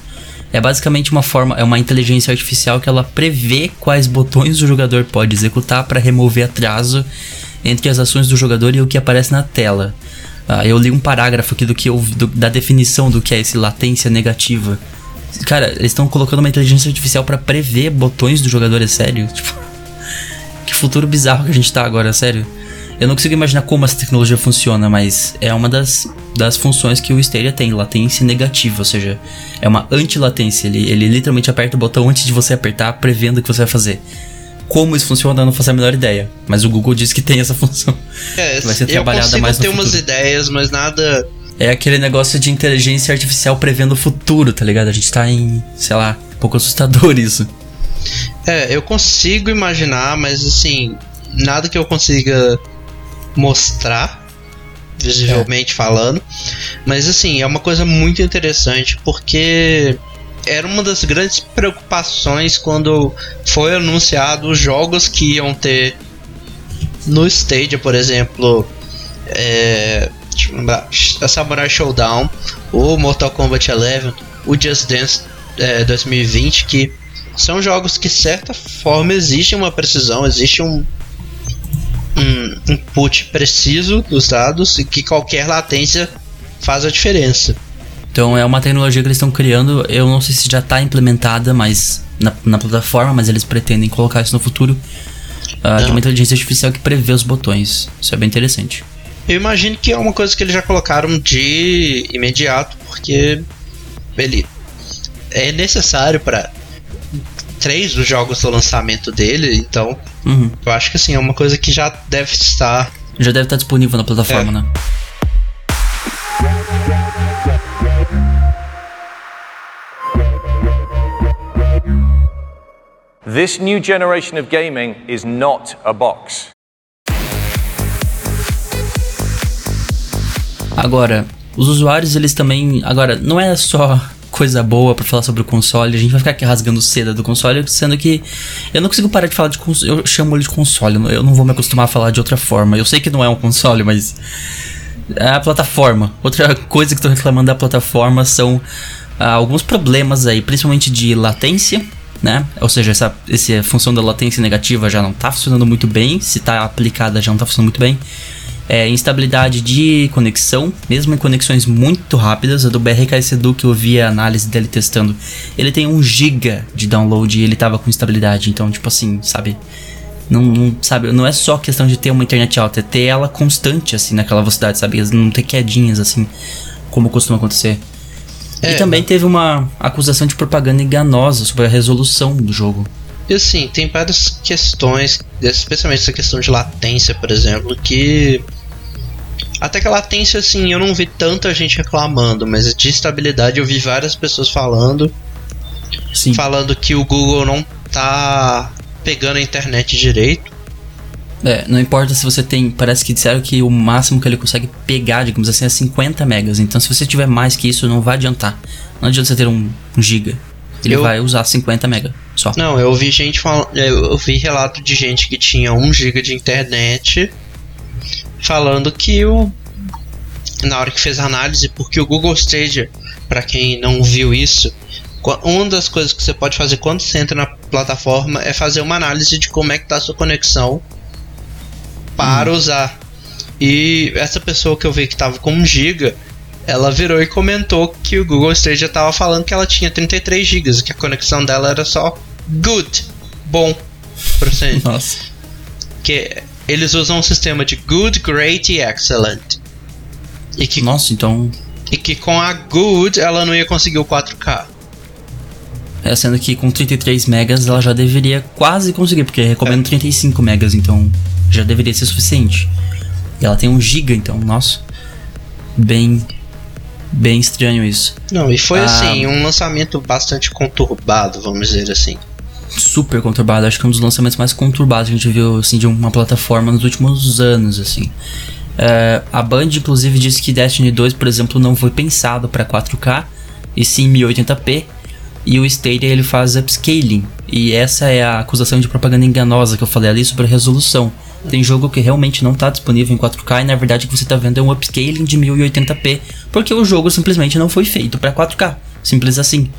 É basicamente uma forma, é uma inteligência artificial que ela prevê quais botões o jogador pode executar para remover atraso entre as ações do jogador e o que aparece na tela. Ah, eu li um parágrafo aqui do que eu, do, da definição do que é esse latência negativa. Cara, eles estão colocando uma inteligência artificial para prever botões do jogador, é sério? Tipo, que futuro bizarro que a gente tá agora, é sério? Eu não consigo imaginar como essa tecnologia funciona, mas é uma das, das funções que o Stadia tem, latência negativa, ou seja, é uma anti-latência, ele, ele literalmente aperta o botão antes de você apertar, prevendo o que você vai fazer. Como isso funciona, eu não faço a menor ideia, mas o Google diz que tem essa função. É, vai ser trabalhada mais no futuro. Eu consigo ter umas ideias, mas nada... É aquele negócio de inteligência artificial prevendo o futuro, tá ligado? A gente tá em, sei lá, um pouco assustador isso. É, eu consigo imaginar, mas assim, nada que eu consiga... mostrar visivelmente é. falando, mas assim, é uma coisa muito interessante, porque era uma das grandes preocupações quando foi anunciado os jogos que iam ter no Stadia, por exemplo, é, deixa eu lembrar, a Samurai Showdown, o Mortal Kombat onze, o Just Dance é, dois mil e vinte, que são jogos que de certa forma existe uma precisão, existe um um input preciso dos dados e que qualquer latência faz a diferença. Então é uma tecnologia que eles estão criando, eu não sei se já está implementada mas na, na plataforma, mas eles pretendem colocar isso no futuro, uh, de uma inteligência artificial que prevê os botões. Isso é bem interessante. Eu imagino que é uma coisa que eles já colocaram de imediato, porque ele é necessário para três dos jogos do lançamento dele, então uhum. eu acho que assim, é uma coisa que já deve estar... Já deve estar disponível na plataforma, é. né? This new generation of gaming is not a box. Agora, os usuários, eles também... Agora, não é só... coisa boa pra falar sobre o console, a gente vai ficar aqui rasgando seda do console, sendo que eu não consigo parar de falar de console, eu chamo ele de console, eu não vou me acostumar a falar de outra forma, eu sei que não é um console, mas é a plataforma. Outra coisa que tô reclamando da plataforma são ah, alguns problemas aí, principalmente de latência, né, ou seja, essa, essa função da latência negativa já não tá funcionando muito bem, se tá aplicada já não tá funcionando muito bem, é, instabilidade de conexão, mesmo em conexões muito rápidas. A do B R K Edu, que eu vi a análise dele testando, ele tem um giga de download e ele tava com instabilidade. Então, tipo assim, sabe, não, não, sabe, não é só questão de ter uma internet alta, é ter ela constante, assim, naquela velocidade, sabe, não ter quedinhas, assim, como costuma acontecer. É, e também teve uma acusação de propaganda enganosa sobre a resolução do jogo. E assim, tem várias questões, especialmente essa questão de latência, por exemplo, que... Até que a latência, assim, eu não vi tanta gente reclamando, mas de estabilidade eu vi várias pessoas falando. Sim. Falando que o Google não tá pegando a internet direito. É, não importa se você tem... Parece que disseram que o máximo que ele consegue pegar, digamos assim, é cinquenta megas. Então, se você tiver mais que isso, não vai adiantar. Não adianta você ter um, um giga. Ele eu, vai usar cinquenta megas só. Não, eu vi gente falando... Eu vi relato de gente que tinha um giga de internet falando que o... Na hora que fez a análise, porque o Google Stadia, pra quem não viu isso... Uma das coisas que você pode fazer quando você entra na plataforma é fazer uma análise de como é que tá a sua conexão para usar. E essa pessoa que eu vi que tava com um giga, ela virou e comentou que o Google Stadia tava falando que ela tinha trinta e três gigas, que a conexão dela era só good, bom. Nossa. Que eles usam um sistema de good, great e excellent. E que, Nossa, então... E que com a good ela não ia conseguir o quatro K. É, sendo que com trinta e três megas ela já deveria quase conseguir, porque recomendo é. trinta e cinco megas, então... Já deveria ser suficiente. E ela tem um giga, então, nossa. Bem... Bem estranho isso. Não, e foi ah, assim, um lançamento bastante conturbado, vamos dizer assim. Super conturbado, acho que é um dos lançamentos mais conturbados que a gente viu, assim, de uma plataforma nos últimos anos, assim. É, a Band, inclusive, disse que Destiny dois, por exemplo, não foi pensado para quatro K, e sim mil e oitenta p. E o Stadia, ele faz upscaling. E essa é a acusação de propaganda enganosa que eu falei ali sobre a resolução. Tem jogo que realmente não está disponível em quatro K e na verdade o que você está vendo é um upscaling de mil e oitenta p, porque o jogo simplesmente não foi feito para quatro K, simples assim.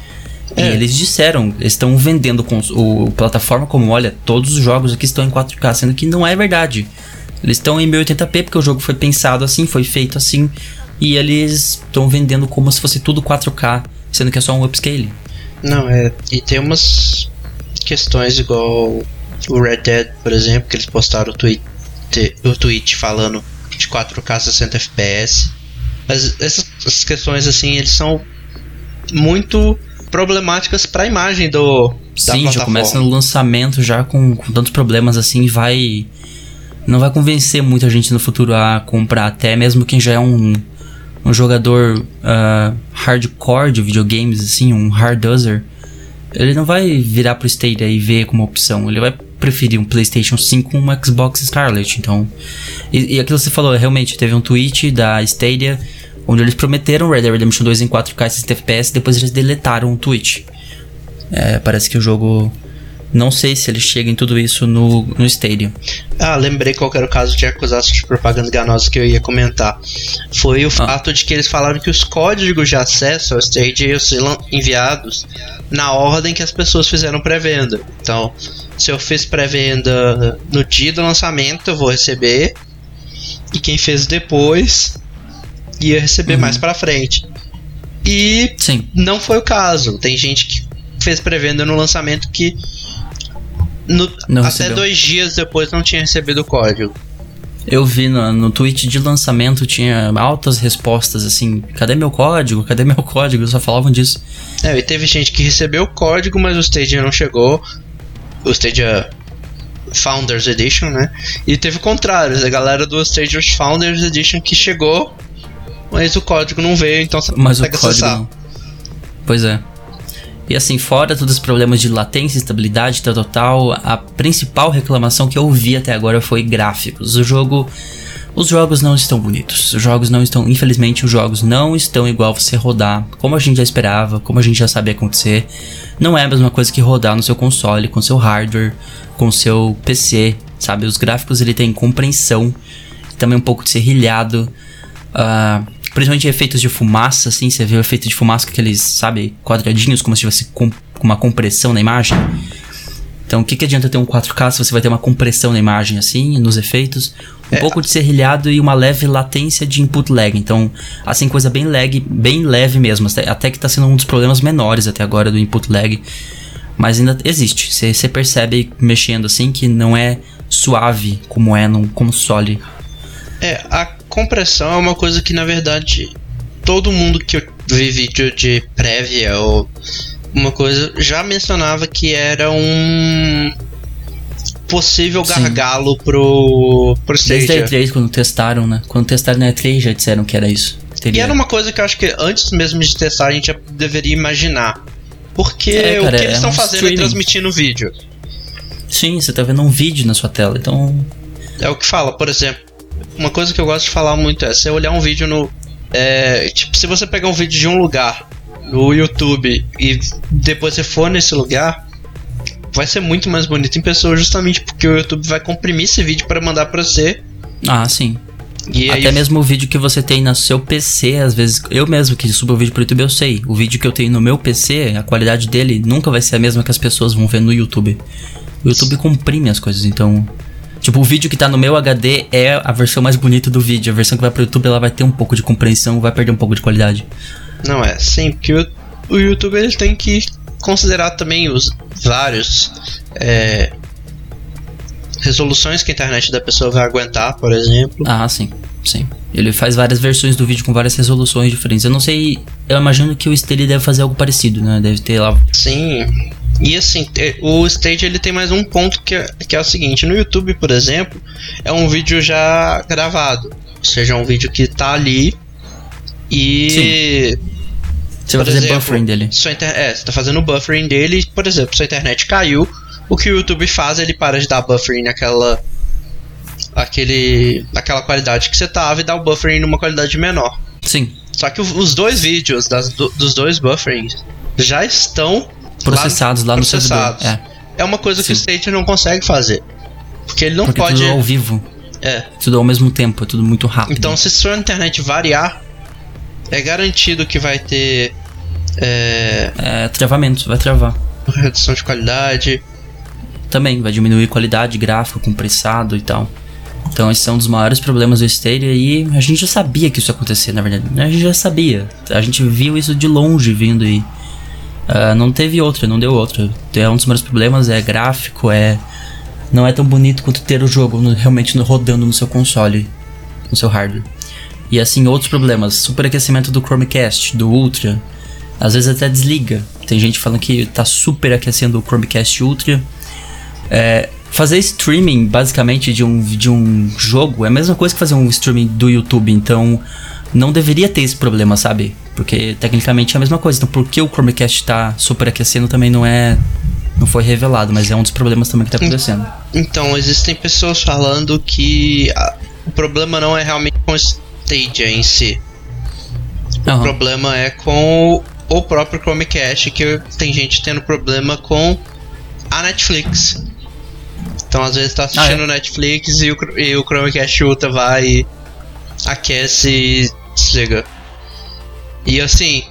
É. E eles disseram, estão vendendo com o plataforma como, olha, todos os jogos aqui estão em quatro K, sendo que não é verdade. Eles estão em mil e oitenta p porque o jogo foi pensado assim, foi feito assim, e eles estão vendendo como se fosse tudo quatro K, sendo que é só um upscaling. Não, é, e tem umas questões igual o Red Dead, por exemplo, que eles postaram o tweet, o tweet falando de quatro K sessenta F P S. Mas essas, essas questões, assim, eles são muito problemáticas para a imagem do, da Sim, plataforma. Sim, já começa no lançamento já com, com tantos problemas, assim, vai... Não vai convencer muita gente no futuro a comprar, até mesmo quem já é um... Um jogador uh, hardcore de videogames, assim, um harduser, ele não vai virar pro Stadia e ver como opção. Ele vai preferir um PlayStation cinco ou um Xbox Scarlet. Então, e, e aquilo que você falou, realmente, teve um tweet da Stadia onde eles prometeram Red Dead Redemption dois em quatro K sessenta F P S, depois eles deletaram o tweet. É, parece que o jogo... Não sei se ele chega em tudo isso no, no Stadia. Ah, lembrei qual era o caso de acusação de propaganda enganosa que eu ia comentar. Foi o ah. fato de que eles falaram que os códigos de acesso ao Stadia iam ser enviados na ordem que as pessoas fizeram pré-venda. Então, se eu fiz pré-venda no dia do lançamento, eu vou receber. E quem fez depois, ia receber uhum. mais pra frente. E Sim. não foi o caso. Tem gente que fez pré-venda no lançamento que... No, até recebeu. Dois dias depois não tinha recebido o código. Eu vi no, no tweet de lançamento, tinha altas respostas assim, cadê meu código? Cadê meu código? Só falavam disso. É, e teve gente que recebeu o código, mas o Stadia não chegou. O Stadia Founders Edition, né? E teve o contrário, a galera do Stadia Founders Edition que chegou, mas o código não veio, então você mas não consegue acessar. Não. Pois é. E assim, fora todos os problemas de latência, estabilidade, tal, tal, a principal reclamação que eu vi até agora foi gráficos. O jogo... Os jogos não estão bonitos. Os jogos não estão... Infelizmente, os jogos não estão igual você rodar, como a gente já esperava, como a gente já sabia acontecer. Não é a mesma coisa que rodar no seu console, com seu hardware, com seu P C, sabe? Os gráficos, ele tem compressão, também um pouco de serrilhado. Ah... Uh, Principalmente efeitos de fumaça, assim, você vê o efeito de fumaça com aqueles, sabe, quadradinhos, como se tivesse com uma compressão na imagem. Então, o que, que adianta ter um quatro K se você vai ter uma compressão na imagem, assim, nos efeitos? Um é. pouco de serrilhado e uma leve latência de input lag. Então, assim, coisa bem lag, bem leve mesmo. Até que tá sendo um dos problemas menores até agora do input lag. Mas ainda existe. Você percebe mexendo, assim, que não é suave como é num console. É, a compressão é uma coisa que, na verdade, todo mundo que eu vi vídeo de prévia ou uma coisa já mencionava que era um possível gargalo pro, pro Stadia. Desde a E três, quando testaram, né? Quando testaram na E três já disseram que era isso. Teria. E era uma coisa que eu acho que antes mesmo de testar a gente já deveria imaginar. Porque é, cara, o que é, eles estão é um fazendo streaming. É transmitindo o vídeo. Sim, você tá vendo um vídeo na sua tela, então... É o que fala, por exemplo, uma coisa que eu gosto de falar muito é você olhar um vídeo no... É, tipo, se você pegar um vídeo de um lugar no YouTube e depois você for nesse lugar, vai ser muito mais bonito em pessoa, justamente porque o YouTube vai comprimir esse vídeo para mandar para você. Ah, sim. E até aí... mesmo o vídeo que você tem no seu P C, às vezes, eu mesmo que subo o vídeo pro YouTube, eu sei. O vídeo que eu tenho no meu P C, a qualidade dele nunca vai ser a mesma que as pessoas vão ver no YouTube. O YouTube comprime as coisas, então... Tipo, o vídeo que tá no meu H D é a versão mais bonita do vídeo. A versão que vai pro YouTube, ela vai ter um pouco de compreensão, vai perder um pouco de qualidade. Não, é sim, porque o, o YouTube ele tem que considerar também os vários é, resoluções que a internet da pessoa vai aguentar, por exemplo. Ah, sim, sim. Ele faz várias versões do vídeo com várias resoluções diferentes. Eu não sei, eu imagino que o Stadia deve fazer algo parecido, né? Deve ter lá... Sim... E assim, o Stadia ele tem mais um ponto que é, que é o seguinte, no YouTube, por exemplo, é um vídeo já gravado, ou seja, é um vídeo que tá ali e... Sim. Você vai fazer buffering dele. Sua inter- é, você tá fazendo o buffering dele e, por exemplo, sua internet caiu, o que o YouTube faz é ele para de dar buffering naquela aquele, naquela qualidade que você tava e dá o buffering numa qualidade menor. Sim. Só que os dois vídeos das, dos dois bufferings já estão... processados lá, lá processados. No servidor. É, é uma coisa Sim. que o Stadia não consegue fazer. Porque ele não porque pode... tudo ao vivo. É. Tudo ao mesmo tempo, é tudo muito rápido. Então, se sua internet variar, é garantido que vai ter... É... é travamento, vai travar. Redução de qualidade. Também, vai diminuir qualidade, gráfico, compressado e tal. Então, esses são um dos maiores problemas do Stadia e a gente já sabia que isso ia acontecer, na verdade. A gente já sabia. A gente viu isso de longe vindo e... Uh, não teve outra, não deu outra. É um dos meus problemas, é gráfico, é... Não é tão bonito quanto ter o jogo no, realmente no, rodando no seu console, no seu hardware. E assim, outros problemas, superaquecimento do Chromecast, do Ultra. Às vezes até desliga. Tem gente falando que tá superaquecendo o Chromecast Ultra. É, fazer streaming, basicamente, de um, de um jogo é a mesma coisa que fazer um streaming do YouTube, então... Não deveria ter esse problema, sabe? Porque tecnicamente é a mesma coisa. Então por que o Chromecast tá superaquecendo também não é... Não foi revelado, mas é um dos problemas também que tá acontecendo. Então, existem pessoas falando que a, o problema não é realmente com o Stadia em si. O uhum. problema é com o, o próprio Chromecast, que tem gente tendo problema com a Netflix. Então às vezes tá assistindo ah, é? Netflix e o, e o Chromecast Ultra vai e aquece e... Chega. E assim,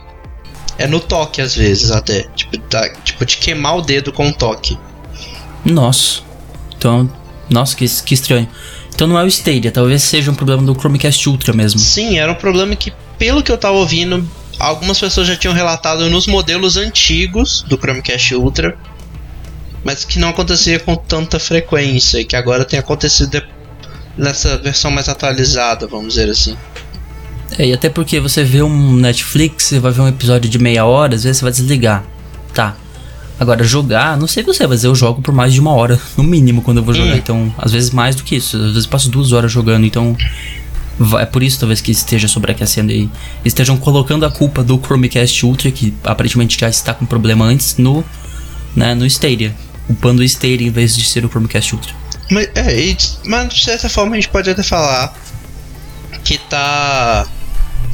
é no toque às vezes até. Tipo, tá, tipo de queimar o dedo com o toque. Nossa. Então, nossa, que, que estranho. Então não é o Stadia, talvez seja um problema do Chromecast Ultra mesmo. Sim, era um problema que, pelo que eu tava ouvindo, algumas pessoas já tinham relatado nos modelos antigos do Chromecast Ultra, mas que não acontecia com tanta frequência, e que agora tem acontecido nessa versão mais atualizada, vamos dizer assim. É, e até porque você vê um Netflix, você vai ver um episódio de meia hora, às vezes você vai desligar. Tá. Agora, jogar, não sei você, mas eu jogo por mais de uma hora, no mínimo, quando eu vou jogar. Hum. Então, às vezes mais do que isso. Às vezes eu passo duas horas jogando, então... É por isso, talvez, que esteja sobreaquecendo aí. Estejam colocando a culpa do Chromecast Ultra, que aparentemente já está com problema antes, no, né, no Stadia. Culpando o Stadia em vez de ser o Chromecast Ultra. Mas, é, mas, de certa forma, a gente pode até falar que tá...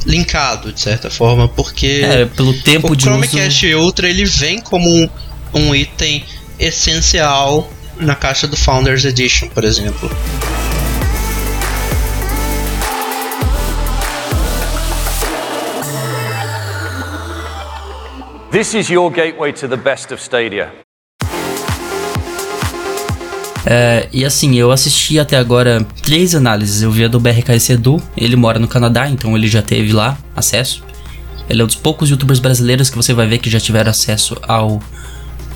linkado, de certa forma, porque é, pelo tempo o de Chromecast uso... Ultra ele vem como um, um item essencial na caixa do Founders Edition, por exemplo. This is your gateway to the best of Stadia. É, e assim, eu assisti até agora três análises. Eu vi a do B R K Edu, ele mora no Canadá, então ele já teve lá acesso. Ele é um dos poucos youtubers brasileiros que você vai ver que já tiveram acesso ao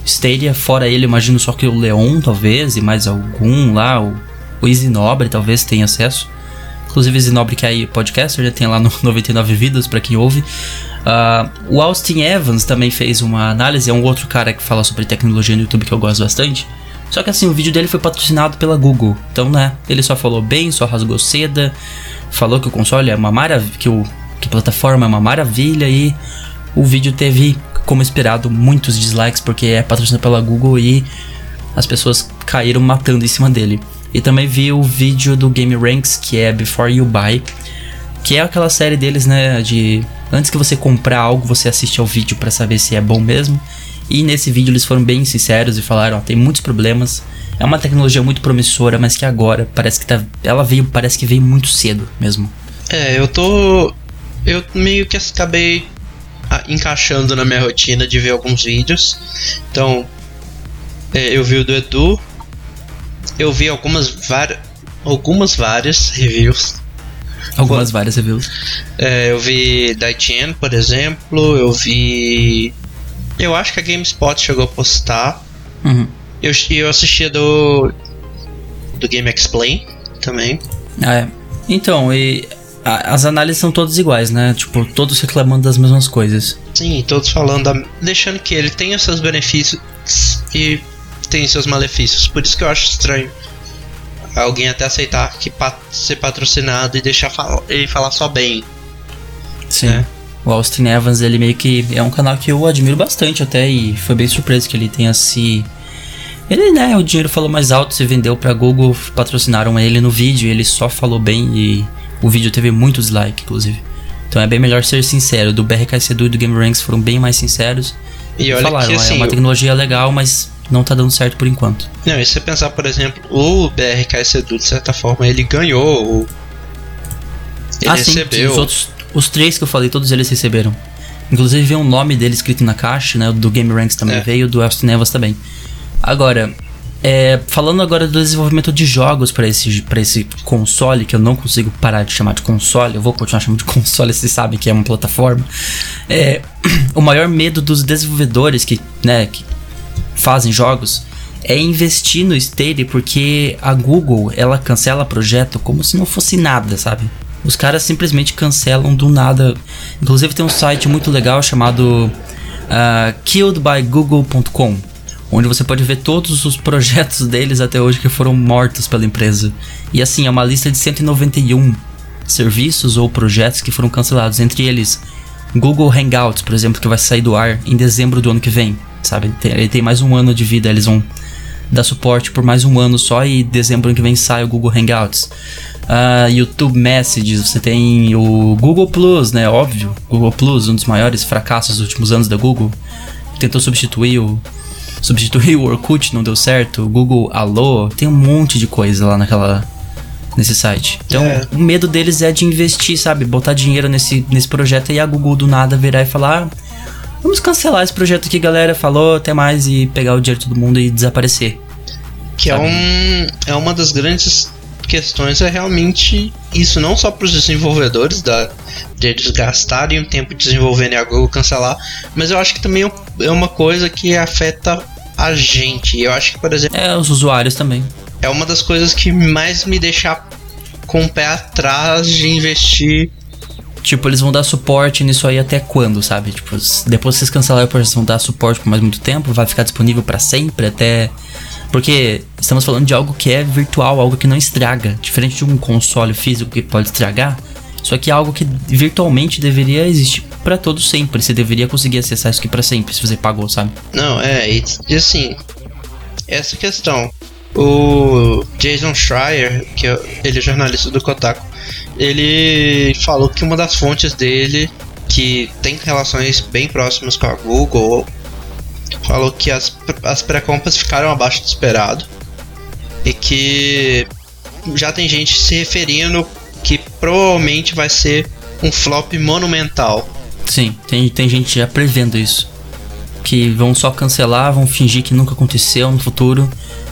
Stadia. Fora ele, imagino só que o Leon, talvez, e mais algum lá. O, o Isinobre talvez tenha acesso. Inclusive o Isinobre, que é podcaster, já tem lá no noventa e nove Vidas, pra quem ouve. Uh, o Austin Evans também fez uma análise. É um outro cara que fala sobre tecnologia no YouTube que eu gosto bastante. Só que assim, o vídeo dele foi patrocinado pela Google. Então, né, ele só falou bem, só rasgou seda. Falou que o console é uma maravilha, que o que a plataforma é uma maravilha, e o vídeo teve, como esperado, muitos dislikes, porque é patrocinado pela Google e as pessoas caíram matando em cima dele. E também vi o vídeo do Game Ranks, que é Before You Buy, que é aquela série deles, né, de antes que você comprar algo, você assiste ao vídeo pra saber se é bom mesmo. E nesse vídeo eles foram bem sinceros e falaram, ó, tem muitos problemas, é uma tecnologia muito promissora, mas que agora parece que tá, ela veio, parece que veio muito cedo mesmo. É, eu tô... Eu meio que acabei encaixando na minha rotina de ver alguns vídeos. Então, eu vi o do Edu. Eu vi algumas várias, algumas várias reviews. Algumas várias reviews. É, eu vi da I T N, por exemplo. Eu vi... Eu acho que a GameSpot chegou a postar. Uhum. Eu, eu assisti do... Do Game Explain também. Ah, é. Então, e... As análises são todas iguais, né? Tipo, todos reclamando das mesmas coisas. Sim, todos falando, a... deixando que ele tenha seus benefícios e tem seus malefícios. Por isso que eu acho estranho alguém até aceitar que pat... ser patrocinado e deixar fal... ele falar só bem. Sim. É. O Austin Evans, ele meio que é um canal que eu admiro bastante até, e foi bem surpreso que ele tenha se... Ele, né, o dinheiro falou mais alto, se vendeu pra Google, patrocinaram ele no vídeo, ele só falou bem e... O vídeo teve muito dislike, inclusive. Então é bem melhor ser sincero. Do B R K Edu e do Game Ranks foram bem mais sinceros. E olha, falaram, que assim, é uma tecnologia legal, mas não tá dando certo por enquanto. Não, e se você pensar, por exemplo, o B R K Edu, de certa forma, ele ganhou. Ele ah, recebeu. Sim, os outros, os três que eu falei, todos eles receberam. Inclusive veio um nome dele escrito na caixa, né? O do Game Ranks também é. veio, o do Austin Evans também. Agora... É, falando agora do desenvolvimento de jogos para esse, pra esse console, que eu não consigo parar de chamar de console, eu vou continuar chamando de console, vocês sabem que é uma plataforma. É, o maior medo dos desenvolvedores que, né, que fazem jogos é investir no Stadia, porque a Google, ela cancela projeto como se não fosse nada, sabe? Os caras simplesmente cancelam do nada. Inclusive tem um site muito legal chamado uh, killed by google ponto com, onde você pode ver todos os projetos deles até hoje que foram mortos pela empresa. E assim, é uma lista de cento e noventa e um serviços ou projetos que foram cancelados. Entre eles, Google Hangouts, por exemplo, que vai sair do ar em dezembro do ano que vem, sabe? Ele tem mais um ano de vida, eles vão dar suporte por mais um ano só, e dezembro do ano que vem sai o Google Hangouts. Uh, YouTube Messages, você tem o Google Plus, né? Óbvio, Google Plus, um dos maiores fracassos dos últimos anos da Google. Tentou substituir o... Substituir o Orkut, não deu certo. Google Alô, tem um monte de coisa lá naquela, nesse site. Então é. O medo deles é de investir, sabe? Botar dinheiro nesse, nesse projeto, e a Google do nada virar e falar, vamos cancelar esse projeto aqui, galera, falou, até mais, e pegar o dinheiro de todo mundo e desaparecer. Que é, um, é uma das grandes questões, é realmente isso, não só para os desenvolvedores da, de eles gastarem o tempo desenvolvendo e a Google cancelar, mas eu acho que também é uma coisa que afeta a gente. Eu acho que, por exemplo, é os usuários também. É uma das coisas que mais me deixa com o pé atrás de investir. Tipo, eles vão dar suporte nisso aí até quando, sabe? Tipo, depois que vocês cancelarem, eles vão dar suporte por mais muito tempo, vai ficar disponível para sempre, até... Porque estamos falando de algo que é virtual, algo que não estraga. Diferente de um console físico que pode estragar, isso aqui é algo que virtualmente deveria existir para todo sempre. Você deveria conseguir acessar isso aqui para sempre, se você pagou, sabe? Não, é, e, e assim, essa questão. O Jason Schreier, que é, ele é jornalista do Kotaku, ele falou que uma das fontes dele, que tem relações bem próximas com a Google, falou que as, as pré-compras ficaram abaixo do esperado, e que já tem gente se referindo que provavelmente vai ser um flop monumental. Sim, tem, tem gente já prevendo isso, que vão só cancelar, vão fingir que nunca aconteceu no futuro,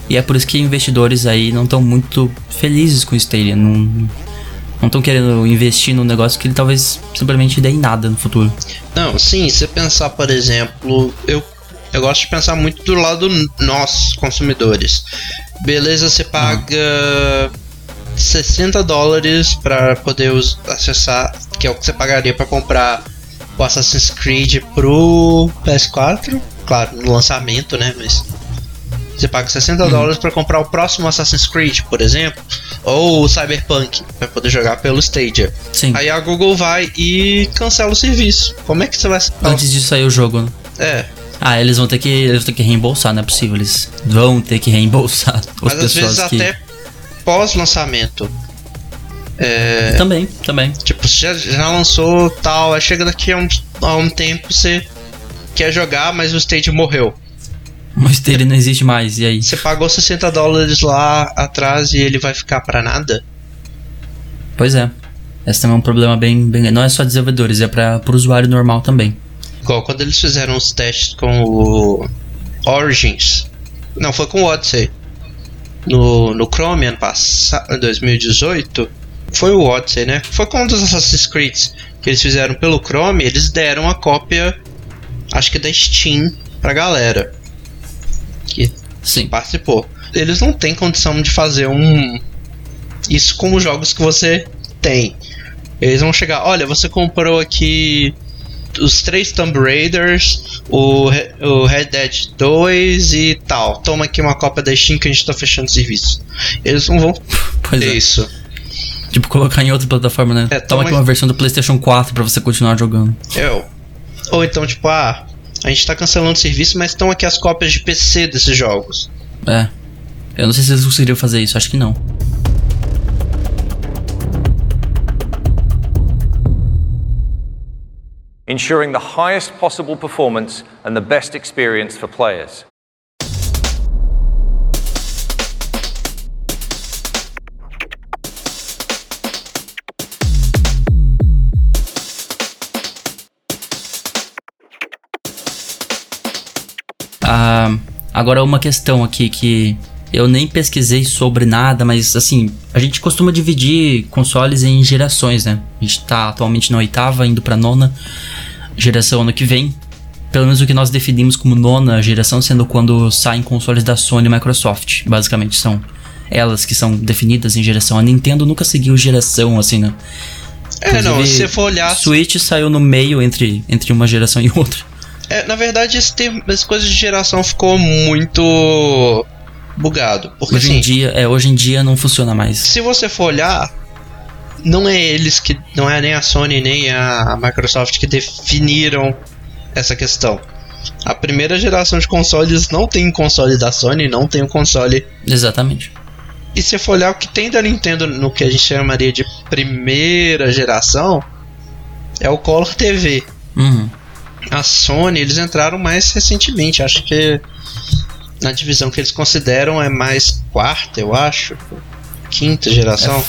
E é por isso que investidores aí não estão muito felizes com o Stadia. Não estão querendo investir num negócio que ele talvez simplesmente dê em nada no futuro. Não, sim, se você pensar, por exemplo, eu, eu gosto de pensar muito do lado nós, consumidores. Beleza, você paga sessenta dólares para poder acessar, que é o que você pagaria para comprar o Assassin's Creed pro P S quatro. Claro, no lançamento, né? Mas você paga sessenta dólares para comprar o próximo Assassin's Creed, por exemplo, ou o Cyberpunk, para poder jogar pelo Stadia. Sim. Aí a Google vai e cancela o serviço. Como é que você vai... Antes de sair o jogo, né? É. Ah, eles vão ter que, eles vão ter que reembolsar, não é possível. Eles vão ter que reembolsar as pessoas que... Mas às vezes que... até pós-lançamento. É... Também, também. Tipo, você já, já lançou tal, aí chega daqui a um, a um tempo, você quer jogar, mas o Stadia morreu. O Stadia não existe mais, e aí? Você pagou sessenta dólares lá atrás e ele vai ficar pra nada? Pois é. Esse também é um problema bem... bem não é só desenvolvedores, é pra, pro usuário normal também. Igual quando eles fizeram os testes com o Origins. Não, foi com o Odyssey. No, no Chrome, ano passado, em dois mil e dezoito... Foi o Odyssey, né? Foi com um dos Assassin's Creed que eles fizeram pelo Chrome. Eles deram a cópia, acho que da Steam, pra galera que Sim. participou. Eles não têm condição de fazer um... isso com os jogos que você tem. Eles vão chegar, olha, você comprou aqui os três Tomb Raiders, o, Re- o Red Dead dois e tal. Toma aqui uma cópia da Steam que a gente tá fechando o serviço. Eles não vão pois ter é. isso. Tipo, colocar em outra plataforma, né? É, toma aqui uma versão do PlayStation quatro pra você continuar jogando. Eu. Ou então, tipo, ah, a gente tá cancelando o serviço, mas estão aqui as cópias de P C desses jogos. É. Eu não sei se eles conseguiriam fazer isso, acho que não. Ensuring the highest possible performance and the best experience for players. Uh, agora uma questão aqui que eu nem pesquisei sobre nada, mas assim, a gente costuma dividir consoles em gerações, né? A gente tá atualmente na oitava, indo pra nona geração ano que vem. Pelo menos o que nós definimos como nona geração, sendo quando saem consoles da Sony e Microsoft. Basicamente são elas que são definidas em geração. A Nintendo nunca seguiu geração, assim, né? É, inclusive, não, se você for olhar... Switch saiu no meio entre, entre uma geração e outra. É, na verdade, esse termo, essa coisa de geração ficou muito bugado. Porque, hoje, assim, em dia, é, hoje em dia não funciona mais. Se você for olhar, não é eles que... não é nem a Sony nem a Microsoft que definiram essa questão. A primeira geração de consoles não tem o console da Sony, não tem o console... Exatamente. E se for olhar o que tem da Nintendo no que a gente chamaria de primeira geração, é o Color T V. Uhum. A Sony, eles entraram mais recentemente, acho que na divisão que eles consideram é mais quarta, eu acho, quinta geração. É,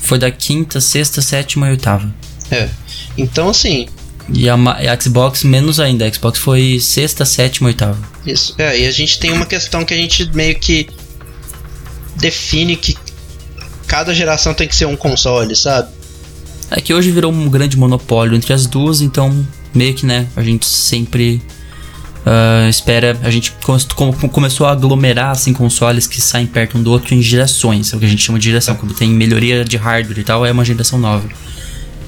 foi da quinta, sexta, sétima e oitava. É, então assim... E a, a Xbox menos ainda, a Xbox foi sexta, sétima e oitava. Isso, é, e a gente tem uma questão que a gente meio que define que cada geração tem que ser um console, sabe? É que hoje virou um grande monopólio entre as duas, então... Meio que, né, a gente sempre uh, espera... A gente com, com, começou a aglomerar, assim, consoles que saem perto um do outro em gerações. É o que a gente chama de geração. Quando tem melhoria de hardware e tal, é uma geração nova.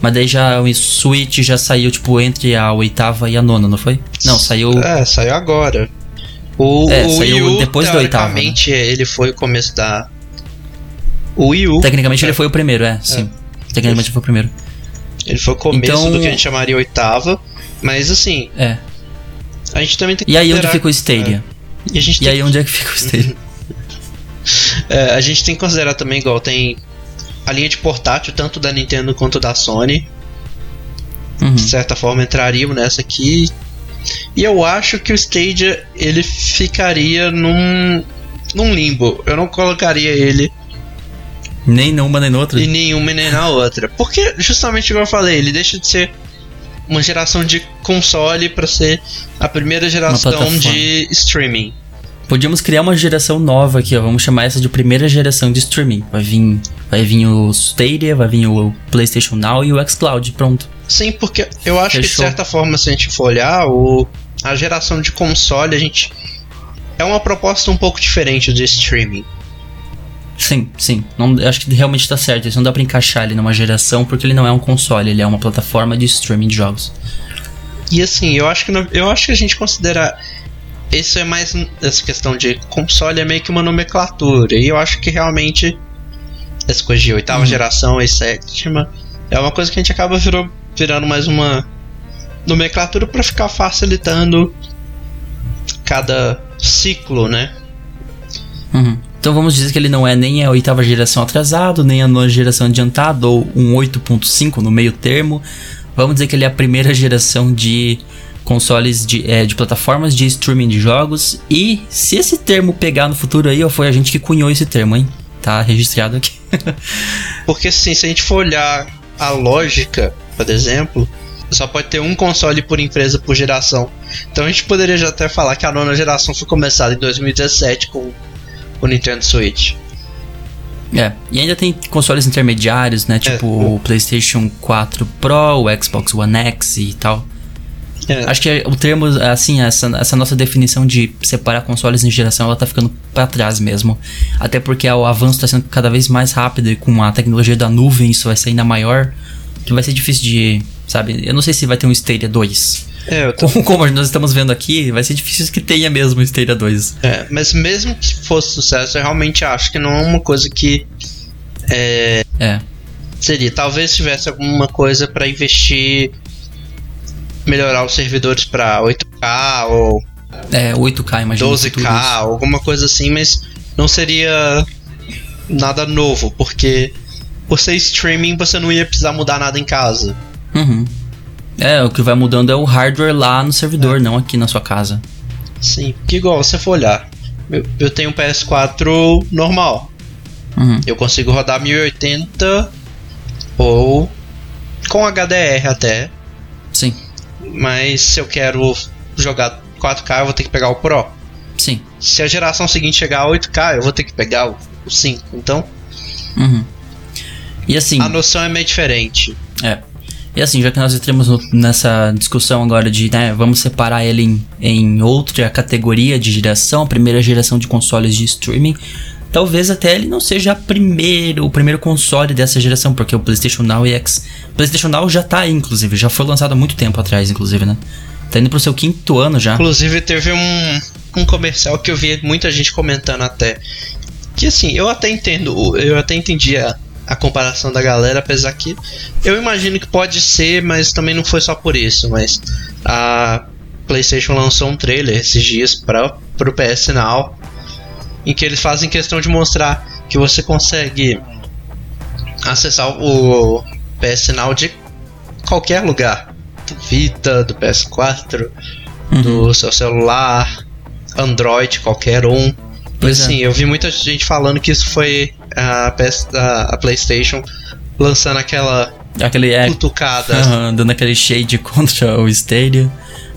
Mas daí já o Switch já saiu, tipo, entre a oitava e a nona, não foi? Não, saiu... É, saiu agora. O, é, o saiu Wii U, depois da oitava. Tecnicamente, né? Ele foi o começo da... O Wii U... Tecnicamente, é. ele foi o primeiro, é, sim. É. Tecnicamente, ele foi o primeiro. Ele foi o começo então, do que a gente chamaria oitava... Mas assim... É. A gente também tem que... E aí onde fica o Stadia? É, e a gente e aí que... onde é que fica o Stadia? É, a gente tem que considerar também igual... Tem a linha de portátil, tanto da Nintendo quanto da Sony. Uhum. De certa forma entrariam nessa aqui. E eu acho que o Stadia... Ele ficaria num... Num limbo. Eu não colocaria ele... Nem numa nem na outra? E nenhuma nem na outra. Porque justamente igual eu falei... Ele deixa de ser... uma geração de console para ser a primeira geração de streaming. podíamos criar uma geração nova aqui, ó. Vamos chamar essa de primeira geração de streaming. Vai vir, vai vir o Stadia, vai vir o PlayStation Now e o Xcloud, pronto. Sim, porque eu acho Fechou. que de certa forma, se a gente for olhar, o, a geração de console, a gente... é uma proposta um pouco diferente do streaming. Sim, sim. Não, acho que realmente tá certo. Isso não dá pra encaixar ele numa geração, porque ele não é um console, ele é uma plataforma de streaming de jogos. E assim, eu acho que, não, eu acho que a gente considera... Isso é mais... Essa questão de console é meio que uma nomenclatura. E eu acho que realmente... Essa coisa de oitava uhum. geração e sétima... É uma coisa que a gente acaba virou, virando mais uma nomenclatura pra ficar facilitando cada ciclo, né? Uhum. Então vamos dizer que ele não é nem a oitava geração atrasado, nem a nona geração adiantada, ou um oito ponto cinco no meio termo. Vamos dizer que ele é a primeira geração de consoles de, é, de plataformas de streaming de jogos. E se esse termo pegar no futuro aí, ó, foi a gente que cunhou esse termo, hein? Tá registrado aqui. Porque assim, se a gente for olhar a lógica, por exemplo, só pode ter um console por empresa por geração. Então a gente poderia já até falar que a nona geração foi começada em dois mil e dezessete com o Nintendo Switch. É, e ainda tem consoles intermediários, né? Tipo é. o PlayStation quatro Pro, o Xbox One X e tal. É. Acho que o termo, assim, essa, essa nossa definição de separar consoles em geração, ela tá ficando pra trás mesmo. Até porque o avanço tá sendo cada vez mais rápido e com a tecnologia da nuvem isso vai ser ainda maior, que vai ser difícil de, sabe? Eu não sei se vai ter um Stadia dois. É, eu tô... como, como nós estamos vendo aqui, vai ser difícil que tenha mesmo o Stadia dois. É, mas mesmo que fosse sucesso, eu realmente acho que não é uma coisa que... É... é. Seria, talvez tivesse alguma coisa pra investir... melhorar os servidores pra oito K ou... é, oito K, imagina. doze K, alguma coisa assim, mas não seria nada novo, porque por ser streaming você não ia precisar mudar nada em casa. Uhum. É, o que vai mudando é o hardware lá no servidor, é. não aqui na sua casa. Sim, porque igual, se você for olhar, eu, eu tenho um P S quatro normal. Uhum. Eu consigo rodar mil e oitenta ou com H D R até. Sim. Mas se eu quero jogar quatro K, eu vou ter que pegar o Pro. Sim. Se a geração seguinte chegar a oito K, eu vou ter que pegar o, o cinco. Então, uhum. e assim, a noção é meio diferente. É. E assim, já que nós entramos no, nessa discussão agora de, né, vamos separar ele em, em outra categoria de geração, a primeira geração de consoles de streaming, talvez até ele não seja a primeira, o primeiro console dessa geração, porque o PlayStation Now e X... PlayStation Now já tá aí, inclusive. Já foi lançado há muito tempo atrás, inclusive, né? Tá indo pro seu quinto ano já. Inclusive, teve um, um comercial que eu vi muita gente comentando até. Que, assim, eu até entendo. Eu até entendi a, a comparação da galera, apesar que... eu imagino que pode ser, mas também não foi só por isso. Mas a PlayStation lançou um trailer esses dias pra, pro P S Now, em que eles fazem questão de mostrar que você consegue acessar o P S Now de qualquer lugar. Do Vita, do P S quatro, uhum. do seu celular, Android, qualquer um. Pois assim, é. eu vi muita gente falando que isso foi a, P S, a, a PlayStation lançando aquela Aquele é, cutucada. Uh-huh, dando aquele shade contra o Stadia.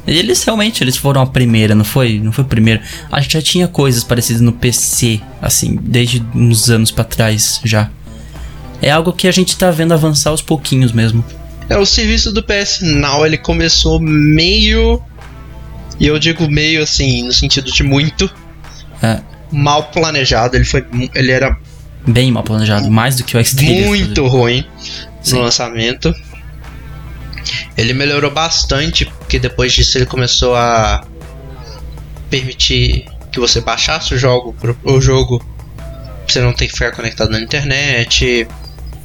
Eles realmente, eles foram a primeira, não foi? Não foi a primeira. Acho que já tinha coisas parecidas no P C, assim, desde uns anos pra trás já. É algo que a gente tá vendo avançar aos pouquinhos mesmo. É, o serviço do P S Now, ele começou meio... e eu digo meio, assim, no sentido de muito. É. Mal planejado, ele foi... ele era... bem mal planejado, mais do que o Xbox. Muito ruim Sim. no lançamento. Ele melhorou bastante, porque depois disso ele começou a permitir que você baixasse o jogo, o jogo, você não tem que ficar conectado na internet,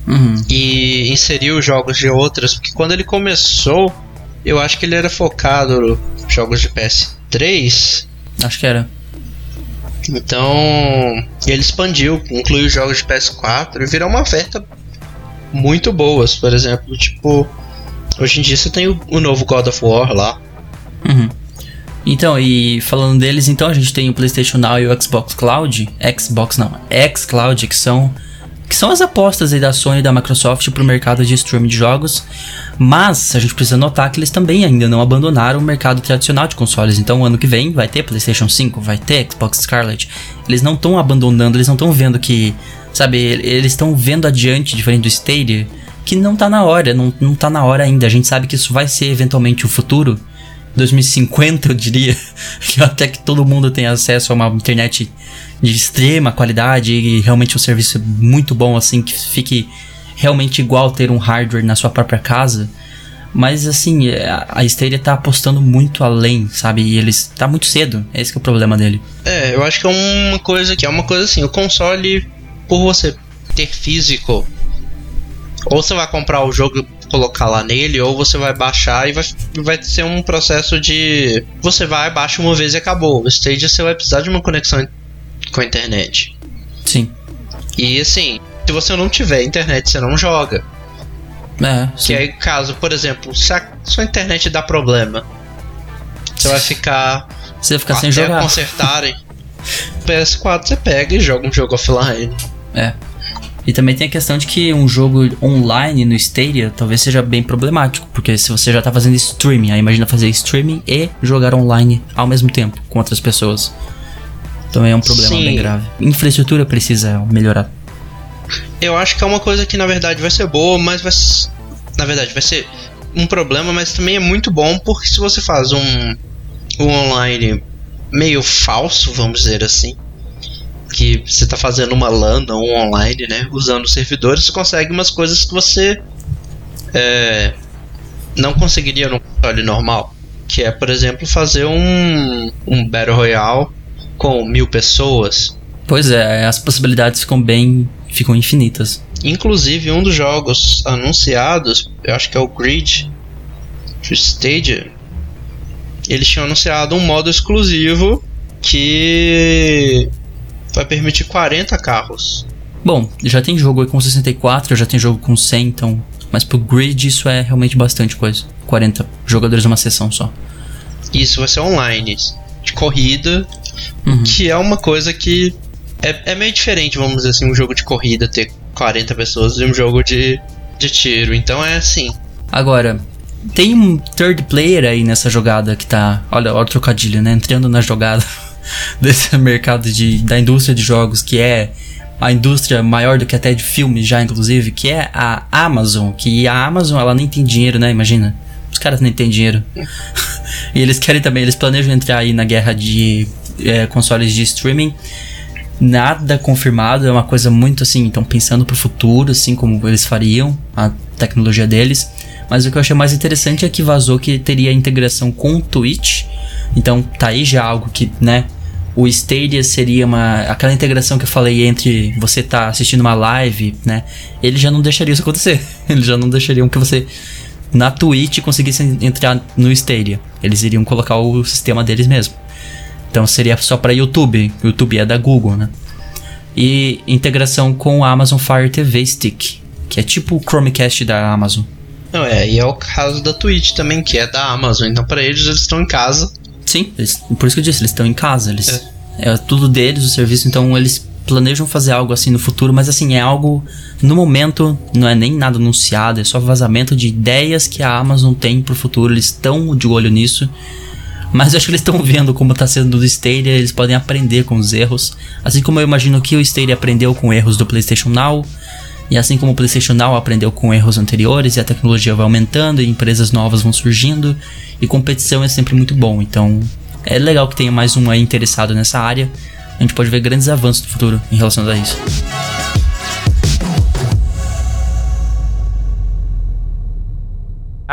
uhum. e inseriu jogos de outras, porque quando ele começou, eu acho que ele era focado em jogos de P S três. Acho que era. Então, ele expandiu, incluiu jogos de P S quatro e virou uma oferta muito boas, por exemplo, tipo... hoje em dia você tem o, o novo God of War lá. Uhum. Então, e falando deles, então a gente tem o PlayStation Now e o Xbox Cloud. Xbox não, Xcloud, que são que são as apostas aí da Sony e da Microsoft para o mercado de streaming de jogos, mas a gente precisa notar que eles também ainda não abandonaram o mercado tradicional de consoles. Então ano que vem vai ter PlayStation cinco, vai ter Xbox Scarlet, eles não estão abandonando, eles não estão vendo que, sabe, eles estão vendo adiante, diferente do Stadia, que não tá na hora, não, não tá na hora ainda. A gente sabe que isso vai ser eventualmente o futuro, dois mil e cinquenta eu diria, que até que todo mundo tem acesso a uma internet de extrema qualidade e realmente um serviço muito bom, assim, que fique realmente igual ter um hardware na sua própria casa. Mas assim, a Stadia tá apostando muito além, sabe? E eles... tá muito cedo, é esse que é o problema dele. É, eu acho que é uma coisa que é uma coisa assim, o console, por você ter físico, ou você vai comprar o jogo e colocar lá nele, ou você vai baixar e vai, vai ser um processo de... você vai, baixa uma vez e acabou. O Stadia você vai precisar de uma conexão com a internet. Sim. E assim, se você não tiver internet, você não joga. É, sim. Que aí, caso, por exemplo, se a sua internet dá problema, você vai ficar... você vai ficar sem jogar. Até consertarem. P S quatro você pega e joga um jogo offline. É. E também tem a questão de que um jogo online no Stadia talvez seja bem problemático, porque se você já tá fazendo streaming, aí imagina fazer streaming e jogar online ao mesmo tempo com outras pessoas. Então é um problema Sim. bem grave. Infraestrutura precisa melhorar. Eu acho que é uma coisa que na verdade vai ser boa, mas vai ser... na verdade vai ser um problema, mas também é muito bom, porque se você faz um, um online meio falso, vamos dizer assim, que você tá fazendo uma LAN ou um online, né, usando servidores, você consegue umas coisas que você é, não conseguiria num console normal, que é, por exemplo, fazer um, um Battle Royale com mil pessoas. Pois é, as possibilidades ficam bem, ficam infinitas. Inclusive, um dos jogos anunciados, eu acho que é o Grid, o Stadia, eles tinham anunciado um modo exclusivo que... vai permitir quarenta carros. Bom, já tem jogo aí com sessenta e quatro, já tem jogo com cem, então... mas pro Grid isso é realmente bastante coisa. quarenta jogadores numa sessão só. Isso vai ser online, de corrida, uhum. Que é uma coisa que... É, é meio diferente, vamos dizer assim, um jogo de corrida ter quarenta pessoas e um jogo de, de tiro. Então é assim. Agora, tem um third player aí nessa jogada que tá... Olha, olha o trocadilho, né? Entrando na jogada... desse mercado de, da indústria de jogos, que é a indústria maior do que até de filmes já, inclusive, que é a Amazon, que a Amazon ela nem tem dinheiro, né, imagina, os caras nem tem dinheiro e eles querem também, eles planejam entrar aí na guerra de é, consoles de streaming. Nada confirmado, é uma coisa muito assim, então pensando pro futuro, assim como eles fariam, a tecnologia deles. Mas o que eu achei mais interessante é que vazou que teria integração com o Twitch. Então tá aí já algo que, né, o Stadia seria uma... aquela integração que eu falei entre você tá assistindo uma live, né, ele já não deixaria isso acontecer. Eles já não deixariam que você na Twitch conseguisse entrar no Stadia. Eles iriam colocar o sistema deles mesmo. Então seria só pra YouTube. YouTube é da Google, né. E integração com a Amazon Fire T V Stick, que é tipo o Chromecast da Amazon. Não, é, e é o caso da Twitch também, que é da Amazon. Então pra eles, eles estão em casa. Sim, eles, por isso que eu disse, eles estão em casa, eles, é. é tudo deles, o serviço. Então eles planejam fazer algo assim no futuro, mas assim, é algo, no momento, não é nem nada anunciado, é só vazamento de ideias que a Amazon tem pro futuro. Eles estão de olho nisso, mas eu acho que eles estão vendo como tá sendo do Stadia, eles podem aprender com os erros, assim como eu imagino que o Stadia aprendeu com erros do PlayStation Now. E assim como o PlayStation Now aprendeu com erros anteriores, e a tecnologia vai aumentando, e empresas novas vão surgindo, e competição é sempre muito bom. Então é legal que tenha mais um aí interessado nessa área. A gente pode ver grandes avanços no futuro em relação a isso.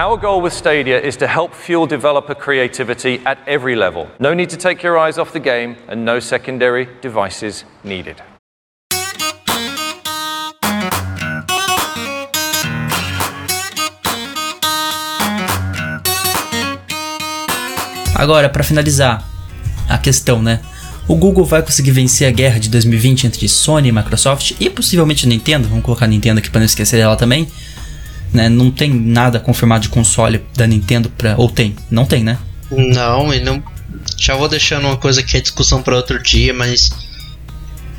Our goal with Stadia is to help fuel developer creativity at every level. No need to take your eyes off the game, and no secondary devices needed. Agora, para finalizar a questão, né? O Google vai conseguir vencer a guerra de dois mil e vinte entre Sony e Microsoft e possivelmente Nintendo. Vamos colocar a Nintendo aqui para não esquecer dela também, né? Não tem nada confirmado de console da Nintendo pra... ou tem? Não tem, né? Não, e não... já vou deixando uma coisa que é discussão para outro dia, mas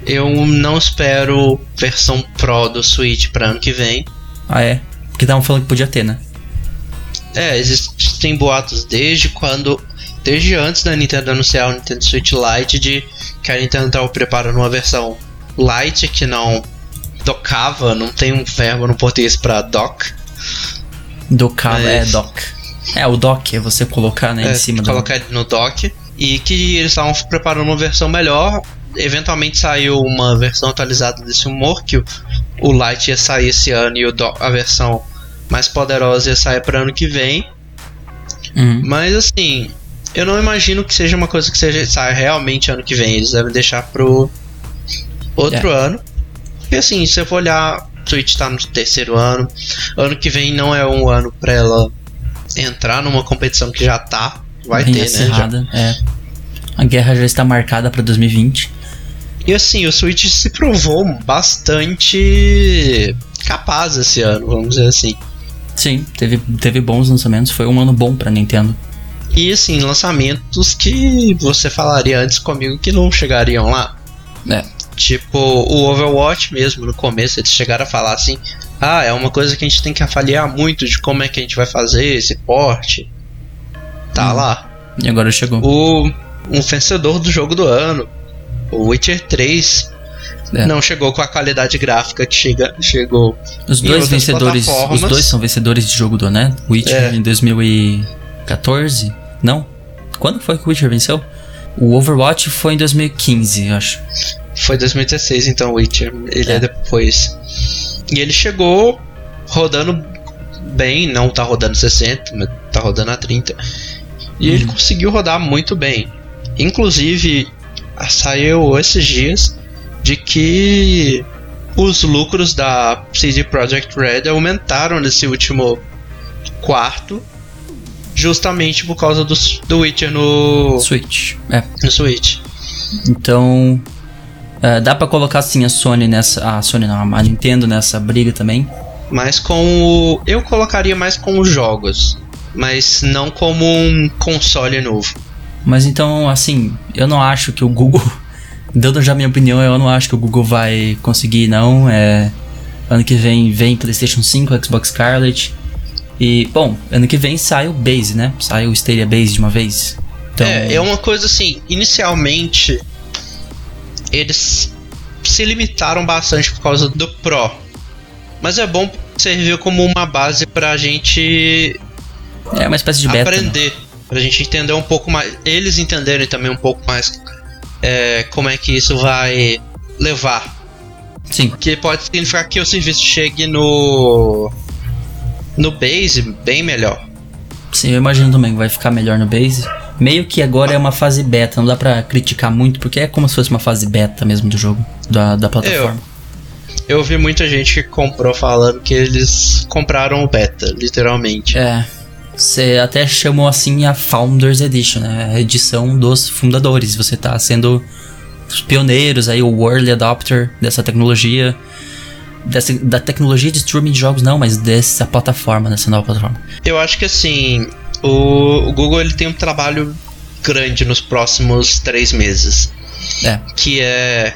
Eu não espero versão Pro do Switch pra ano que vem. Ah, é? Porque estavam falando que podia ter, né? É, existem boatos desde quando... Desde antes da Nintendo anunciar o Nintendo Switch Lite, de que a Nintendo estava preparando uma versão Lite que não docava, não tem um verbo no português pra dock. Docava, mas... é dock. É, o dock é você colocar, né, é, em cima. Colocar da... no dock. E que eles estavam preparando uma versão melhor. Eventualmente saiu uma versão atualizada desse humor, que o, o Lite ia sair esse ano e o do, a versão mais poderosa ia sair para ano que vem. Uhum. Mas assim, eu não imagino que seja uma coisa que seja, saia realmente ano que vem. Eles devem deixar pro outro yeah. ano. E assim, se eu for olhar, o Switch tá no terceiro ano. Ano que vem não é um ano para ela entrar numa competição que já tá. Vai bem ter, acirrada, né? Já. É. A guerra já está marcada para dois mil e vinte. E assim, o Switch se provou bastante capaz esse ano, vamos dizer assim. Sim, teve, teve bons lançamentos, foi um ano bom pra Nintendo. E assim, lançamentos que você falaria antes comigo que não chegariam lá. É. Tipo, o Overwatch mesmo, no começo eles chegaram a falar assim: ah, é uma coisa que a gente tem que avaliar muito de como é que a gente vai fazer esse porte. Tá hum. lá. E agora chegou. O um vencedor do jogo do ano, o Witcher três, é. não chegou com a qualidade gráfica que chega, chegou. Os dois vencedores, os dois são vencedores de jogo do ano, né? Witcher é. em dois mil e catorze? Não? Quando foi que o Witcher venceu? O Overwatch foi em dois mil e quinze, eu acho. Foi dois mil e dezesseis, então o Witcher, ele é. é depois. E ele chegou rodando bem, não tá rodando sessenta, mas tá rodando a trinta. E hum. ele conseguiu rodar muito bem. Inclusive, saiu esses dias de que os lucros da C D Projekt Red aumentaram nesse último quarto, justamente por causa do, do Witcher no Switch. É. No Switch. Então, é, dá pra colocar assim a Sony nessa. A Sony não, a Nintendo nessa briga também. Mas com o. Eu colocaria mais com os jogos, mas não como um console novo. Mas então, assim, eu não acho que o Google... Dando já minha opinião, eu não acho que o Google vai conseguir, não. É, ano que vem vem PlayStation cinco, Xbox Scarlet. E, bom, ano que vem sai o Base, né? Sai o Stadia Base de uma vez. Então... É, é uma coisa assim, inicialmente, eles se limitaram bastante por causa do Pro. Mas é bom porque serviu como uma base pra gente... É uma espécie de beta. Aprender. Né? Pra gente entender um pouco mais, eles entenderem também um pouco mais é, como é que isso vai levar. Sim. Que pode significar que o serviço chegue no no Base bem melhor. Sim, eu imagino também que vai ficar melhor no Base. Meio que agora é uma fase beta, não dá pra criticar muito, porque é como se fosse uma fase beta mesmo do jogo, da, da plataforma. Eu, eu vi muita gente que comprou falando que eles compraram o beta, literalmente. É. Você até chamou assim a Founders Edition, né? A edição dos fundadores. Você tá sendo os pioneiros aí, o World Adopter dessa tecnologia. Dessa, da tecnologia de streaming de jogos, não, mas dessa plataforma, dessa nova plataforma. Eu acho que assim, o, o Google ele tem um trabalho grande nos próximos três meses. É. Que é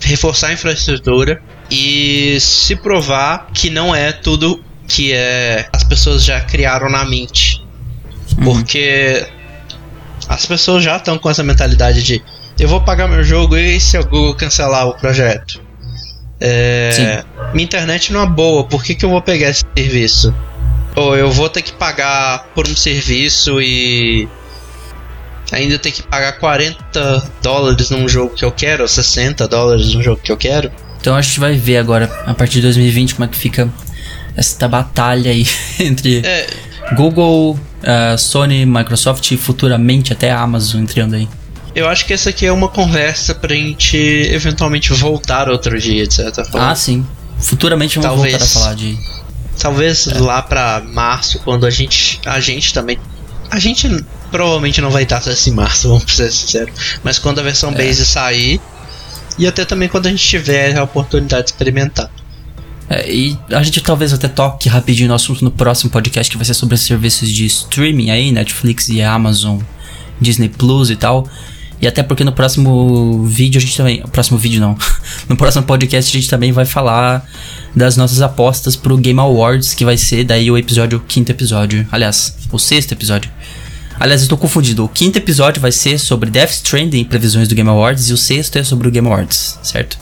reforçar a infraestrutura e se provar que não é tudo... que é, as pessoas já criaram na mente. Uhum. Porque as pessoas já estão com essa mentalidade de eu vou pagar meu jogo e se o Google cancelar o projeto? É, minha internet não é boa, por que, que eu vou pegar esse serviço? Ou eu vou ter que pagar por um serviço e ainda ter que pagar quarenta dólares num jogo que eu quero, ou sessenta dólares num jogo que eu quero? Então a gente vai ver agora, a partir de dois mil e vinte, como é que fica... esta batalha aí entre é. Google, uh, Sony, Microsoft e futuramente até a Amazon entrando aí. Eu acho que essa aqui é uma conversa pra gente eventualmente voltar outro dia, de certa forma. Ah, sim. Futuramente vamos talvez, voltar a falar de... Talvez é. lá pra março, quando a gente... A gente também... A gente provavelmente não vai estar só esse março, vamos ser sinceros. Mas quando a versão é. Base sair... E até também quando a gente tiver a oportunidade de experimentar. É, e a gente talvez até toque rapidinho no assunto no próximo podcast, que vai ser sobre os serviços de streaming aí, Netflix e Amazon, Disney Plus e tal. E até porque no próximo vídeo a gente também... Próximo vídeo não. No próximo podcast a gente também vai falar das nossas apostas pro Game Awards, que vai ser daí o episódio, o quinto episódio. Aliás, o sexto episódio. Aliás, eu tô confundido. O quinto episódio vai ser sobre Death Stranding e previsões do Game Awards, e o sexto é sobre o Game Awards, certo?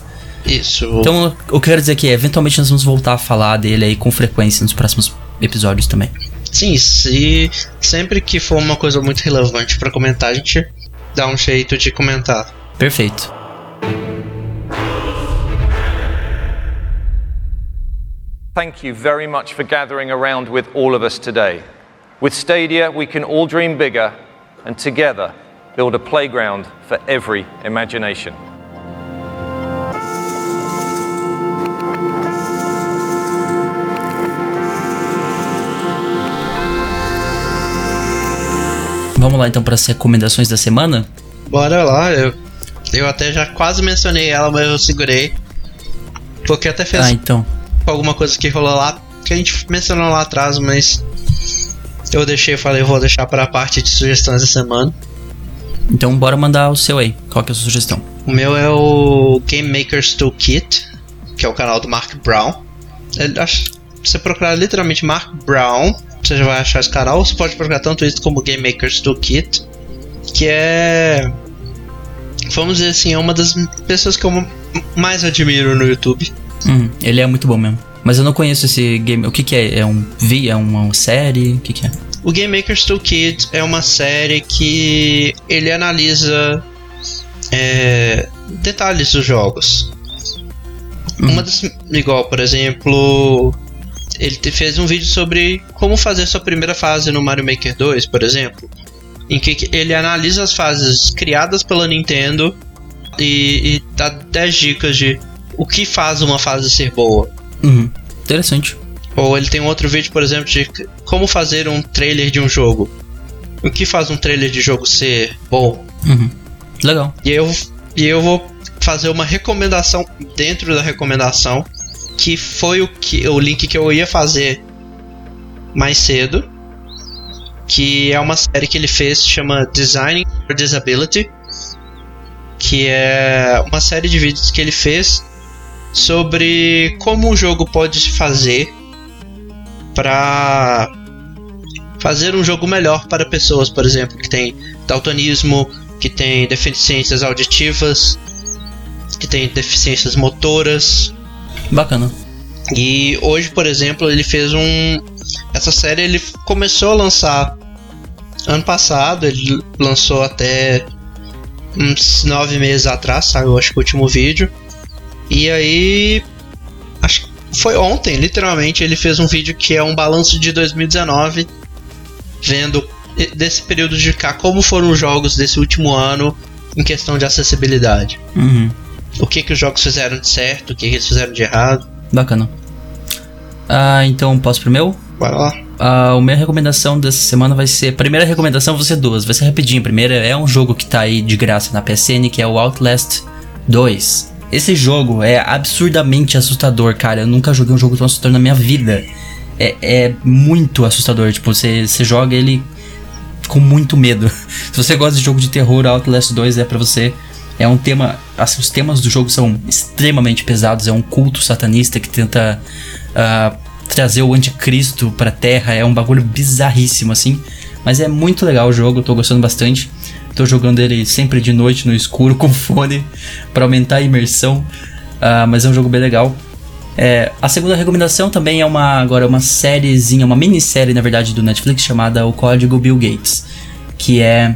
Isso. Então, eu quero dizer que eventualmente nós vamos voltar a falar dele aí com frequência nos próximos episódios também. Sim, se sempre que for uma coisa muito relevante pra comentar, a gente dá um jeito de comentar. Perfeito. Thank you very much for gathering around with all of us today. With Stadia, we can all dream bigger and together build a playground for every imagination. Vamos lá então para as recomendações da semana? Bora lá, eu, eu até já quase mencionei ela, mas eu segurei. Porque até fez ah, então. alguma coisa que rolou lá, que a gente mencionou lá atrás, mas eu deixei, falei, vou deixar para a parte de sugestões da semana. Então bora mandar o seu aí, qual que é a sua sugestão? O meu é o Game Makers Toolkit, que é o canal do Mark Brown. Ele, acho, se você procurar literalmente Mark Brown, você já vai achar esse canal, ou você pode procurar tanto isso como Game Makers Toolkit, que é, vamos dizer assim, é uma das pessoas que eu mais admiro no YouTube. Hum, ele é muito bom mesmo, mas eu não conheço esse game. O que que é? É um vi? É uma série? O que que é? O Game Makers Toolkit é uma série que ele analisa é, detalhes dos jogos. Hum. Uma das, igual, por exemplo, ele fez um vídeo sobre como fazer sua primeira fase no Mario Maker dois, por exemplo, em que ele analisa as fases criadas pela Nintendo e, e dá dez dicas de o que faz uma fase ser boa. Uhum. Interessante. Ou ele tem um outro vídeo, por exemplo, de como fazer um trailer de um jogo. O que faz um trailer de jogo ser bom. Uhum. Legal. E eu, e eu vou fazer uma recomendação dentro da recomendação, que foi o, que, o link que eu ia fazer mais cedo, que é uma série que ele fez, chama Designing for Disability, que é uma série de vídeos que ele fez sobre como um jogo pode fazer para fazer um jogo melhor para pessoas, por exemplo, que tem daltonismo, que tem deficiências auditivas, que tem deficiências motoras. Bacana. E hoje, por exemplo, ele fez um... Essa série ele começou a lançar ano passado, ele lançou até uns nove meses atrás, sabe? Eu acho que o último vídeo. E aí, acho que foi ontem, literalmente, ele fez um vídeo que é um balanço de dois mil e dezenove, vendo desse período de cá como foram os jogos desse último ano em questão de acessibilidade. Uhum. O que que os jogos fizeram de certo, o que que eles fizeram de errado. Bacana. Ah, então posso pro meu? Bora lá. Ah, a minha recomendação dessa semana vai ser... Primeira recomendação vai ser duas, vai ser rapidinho. Primeira é um jogo que tá aí de graça na P S N, que é o Outlast dois. Esse jogo é absurdamente assustador, cara. Eu nunca joguei um jogo tão assustador na minha vida. É, é muito assustador, tipo, você, você joga ele com muito medo. Se você gosta de jogo de terror, Outlast dois é pra você... É um tema, assim, os temas do jogo são extremamente pesados, é um culto satanista que tenta uh, trazer o anticristo pra terra, é um bagulho bizarríssimo, assim, mas é muito legal o jogo, eu tô gostando bastante, tô jogando ele sempre de noite, no escuro, com fone, pra aumentar a imersão, uh, mas é um jogo bem legal. É, a segunda recomendação também é uma, agora é uma sériezinha, uma minissérie, na verdade, do Netflix, chamada O Código Bill Gates, que é...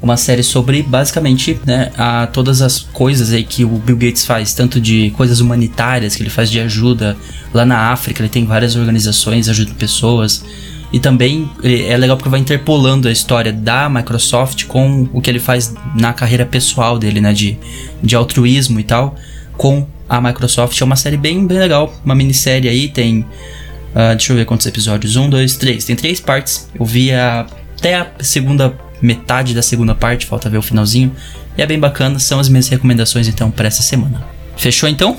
uma série sobre, basicamente, né, a, todas as coisas aí que o Bill Gates faz, tanto de coisas humanitárias que ele faz de ajuda lá na África, ele tem várias organizações, ajuda pessoas, e também é legal porque vai interpolando a história da Microsoft com o que ele faz na carreira pessoal dele, né, de, de altruísmo e tal, com a Microsoft. É uma série bem, bem legal, uma minissérie aí, tem, uh, deixa eu ver quantos episódios, um, dois, três, tem três partes, eu vi a, até a segunda metade da segunda parte, falta ver o finalzinho. E é bem bacana, são as minhas recomendações então para essa semana. Fechou então?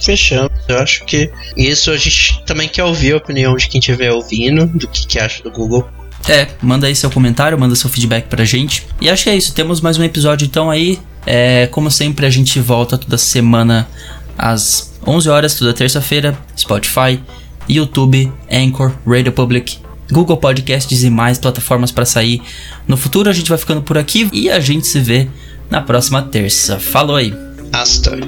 Fechamos, eu acho que isso a gente também quer ouvir a opinião de quem estiver ouvindo, do que, que acha do Google É, manda aí seu comentário, manda seu feedback pra gente. E acho que é isso, temos mais um episódio então aí. É, como sempre, a gente volta toda semana às onze horas, toda terça-feira. Spotify, YouTube, Anchor, Radio Public, Google Podcasts e mais plataformas pra sair no futuro. A gente vai ficando por aqui e a gente se vê na próxima terça. Falou aí! Hasta!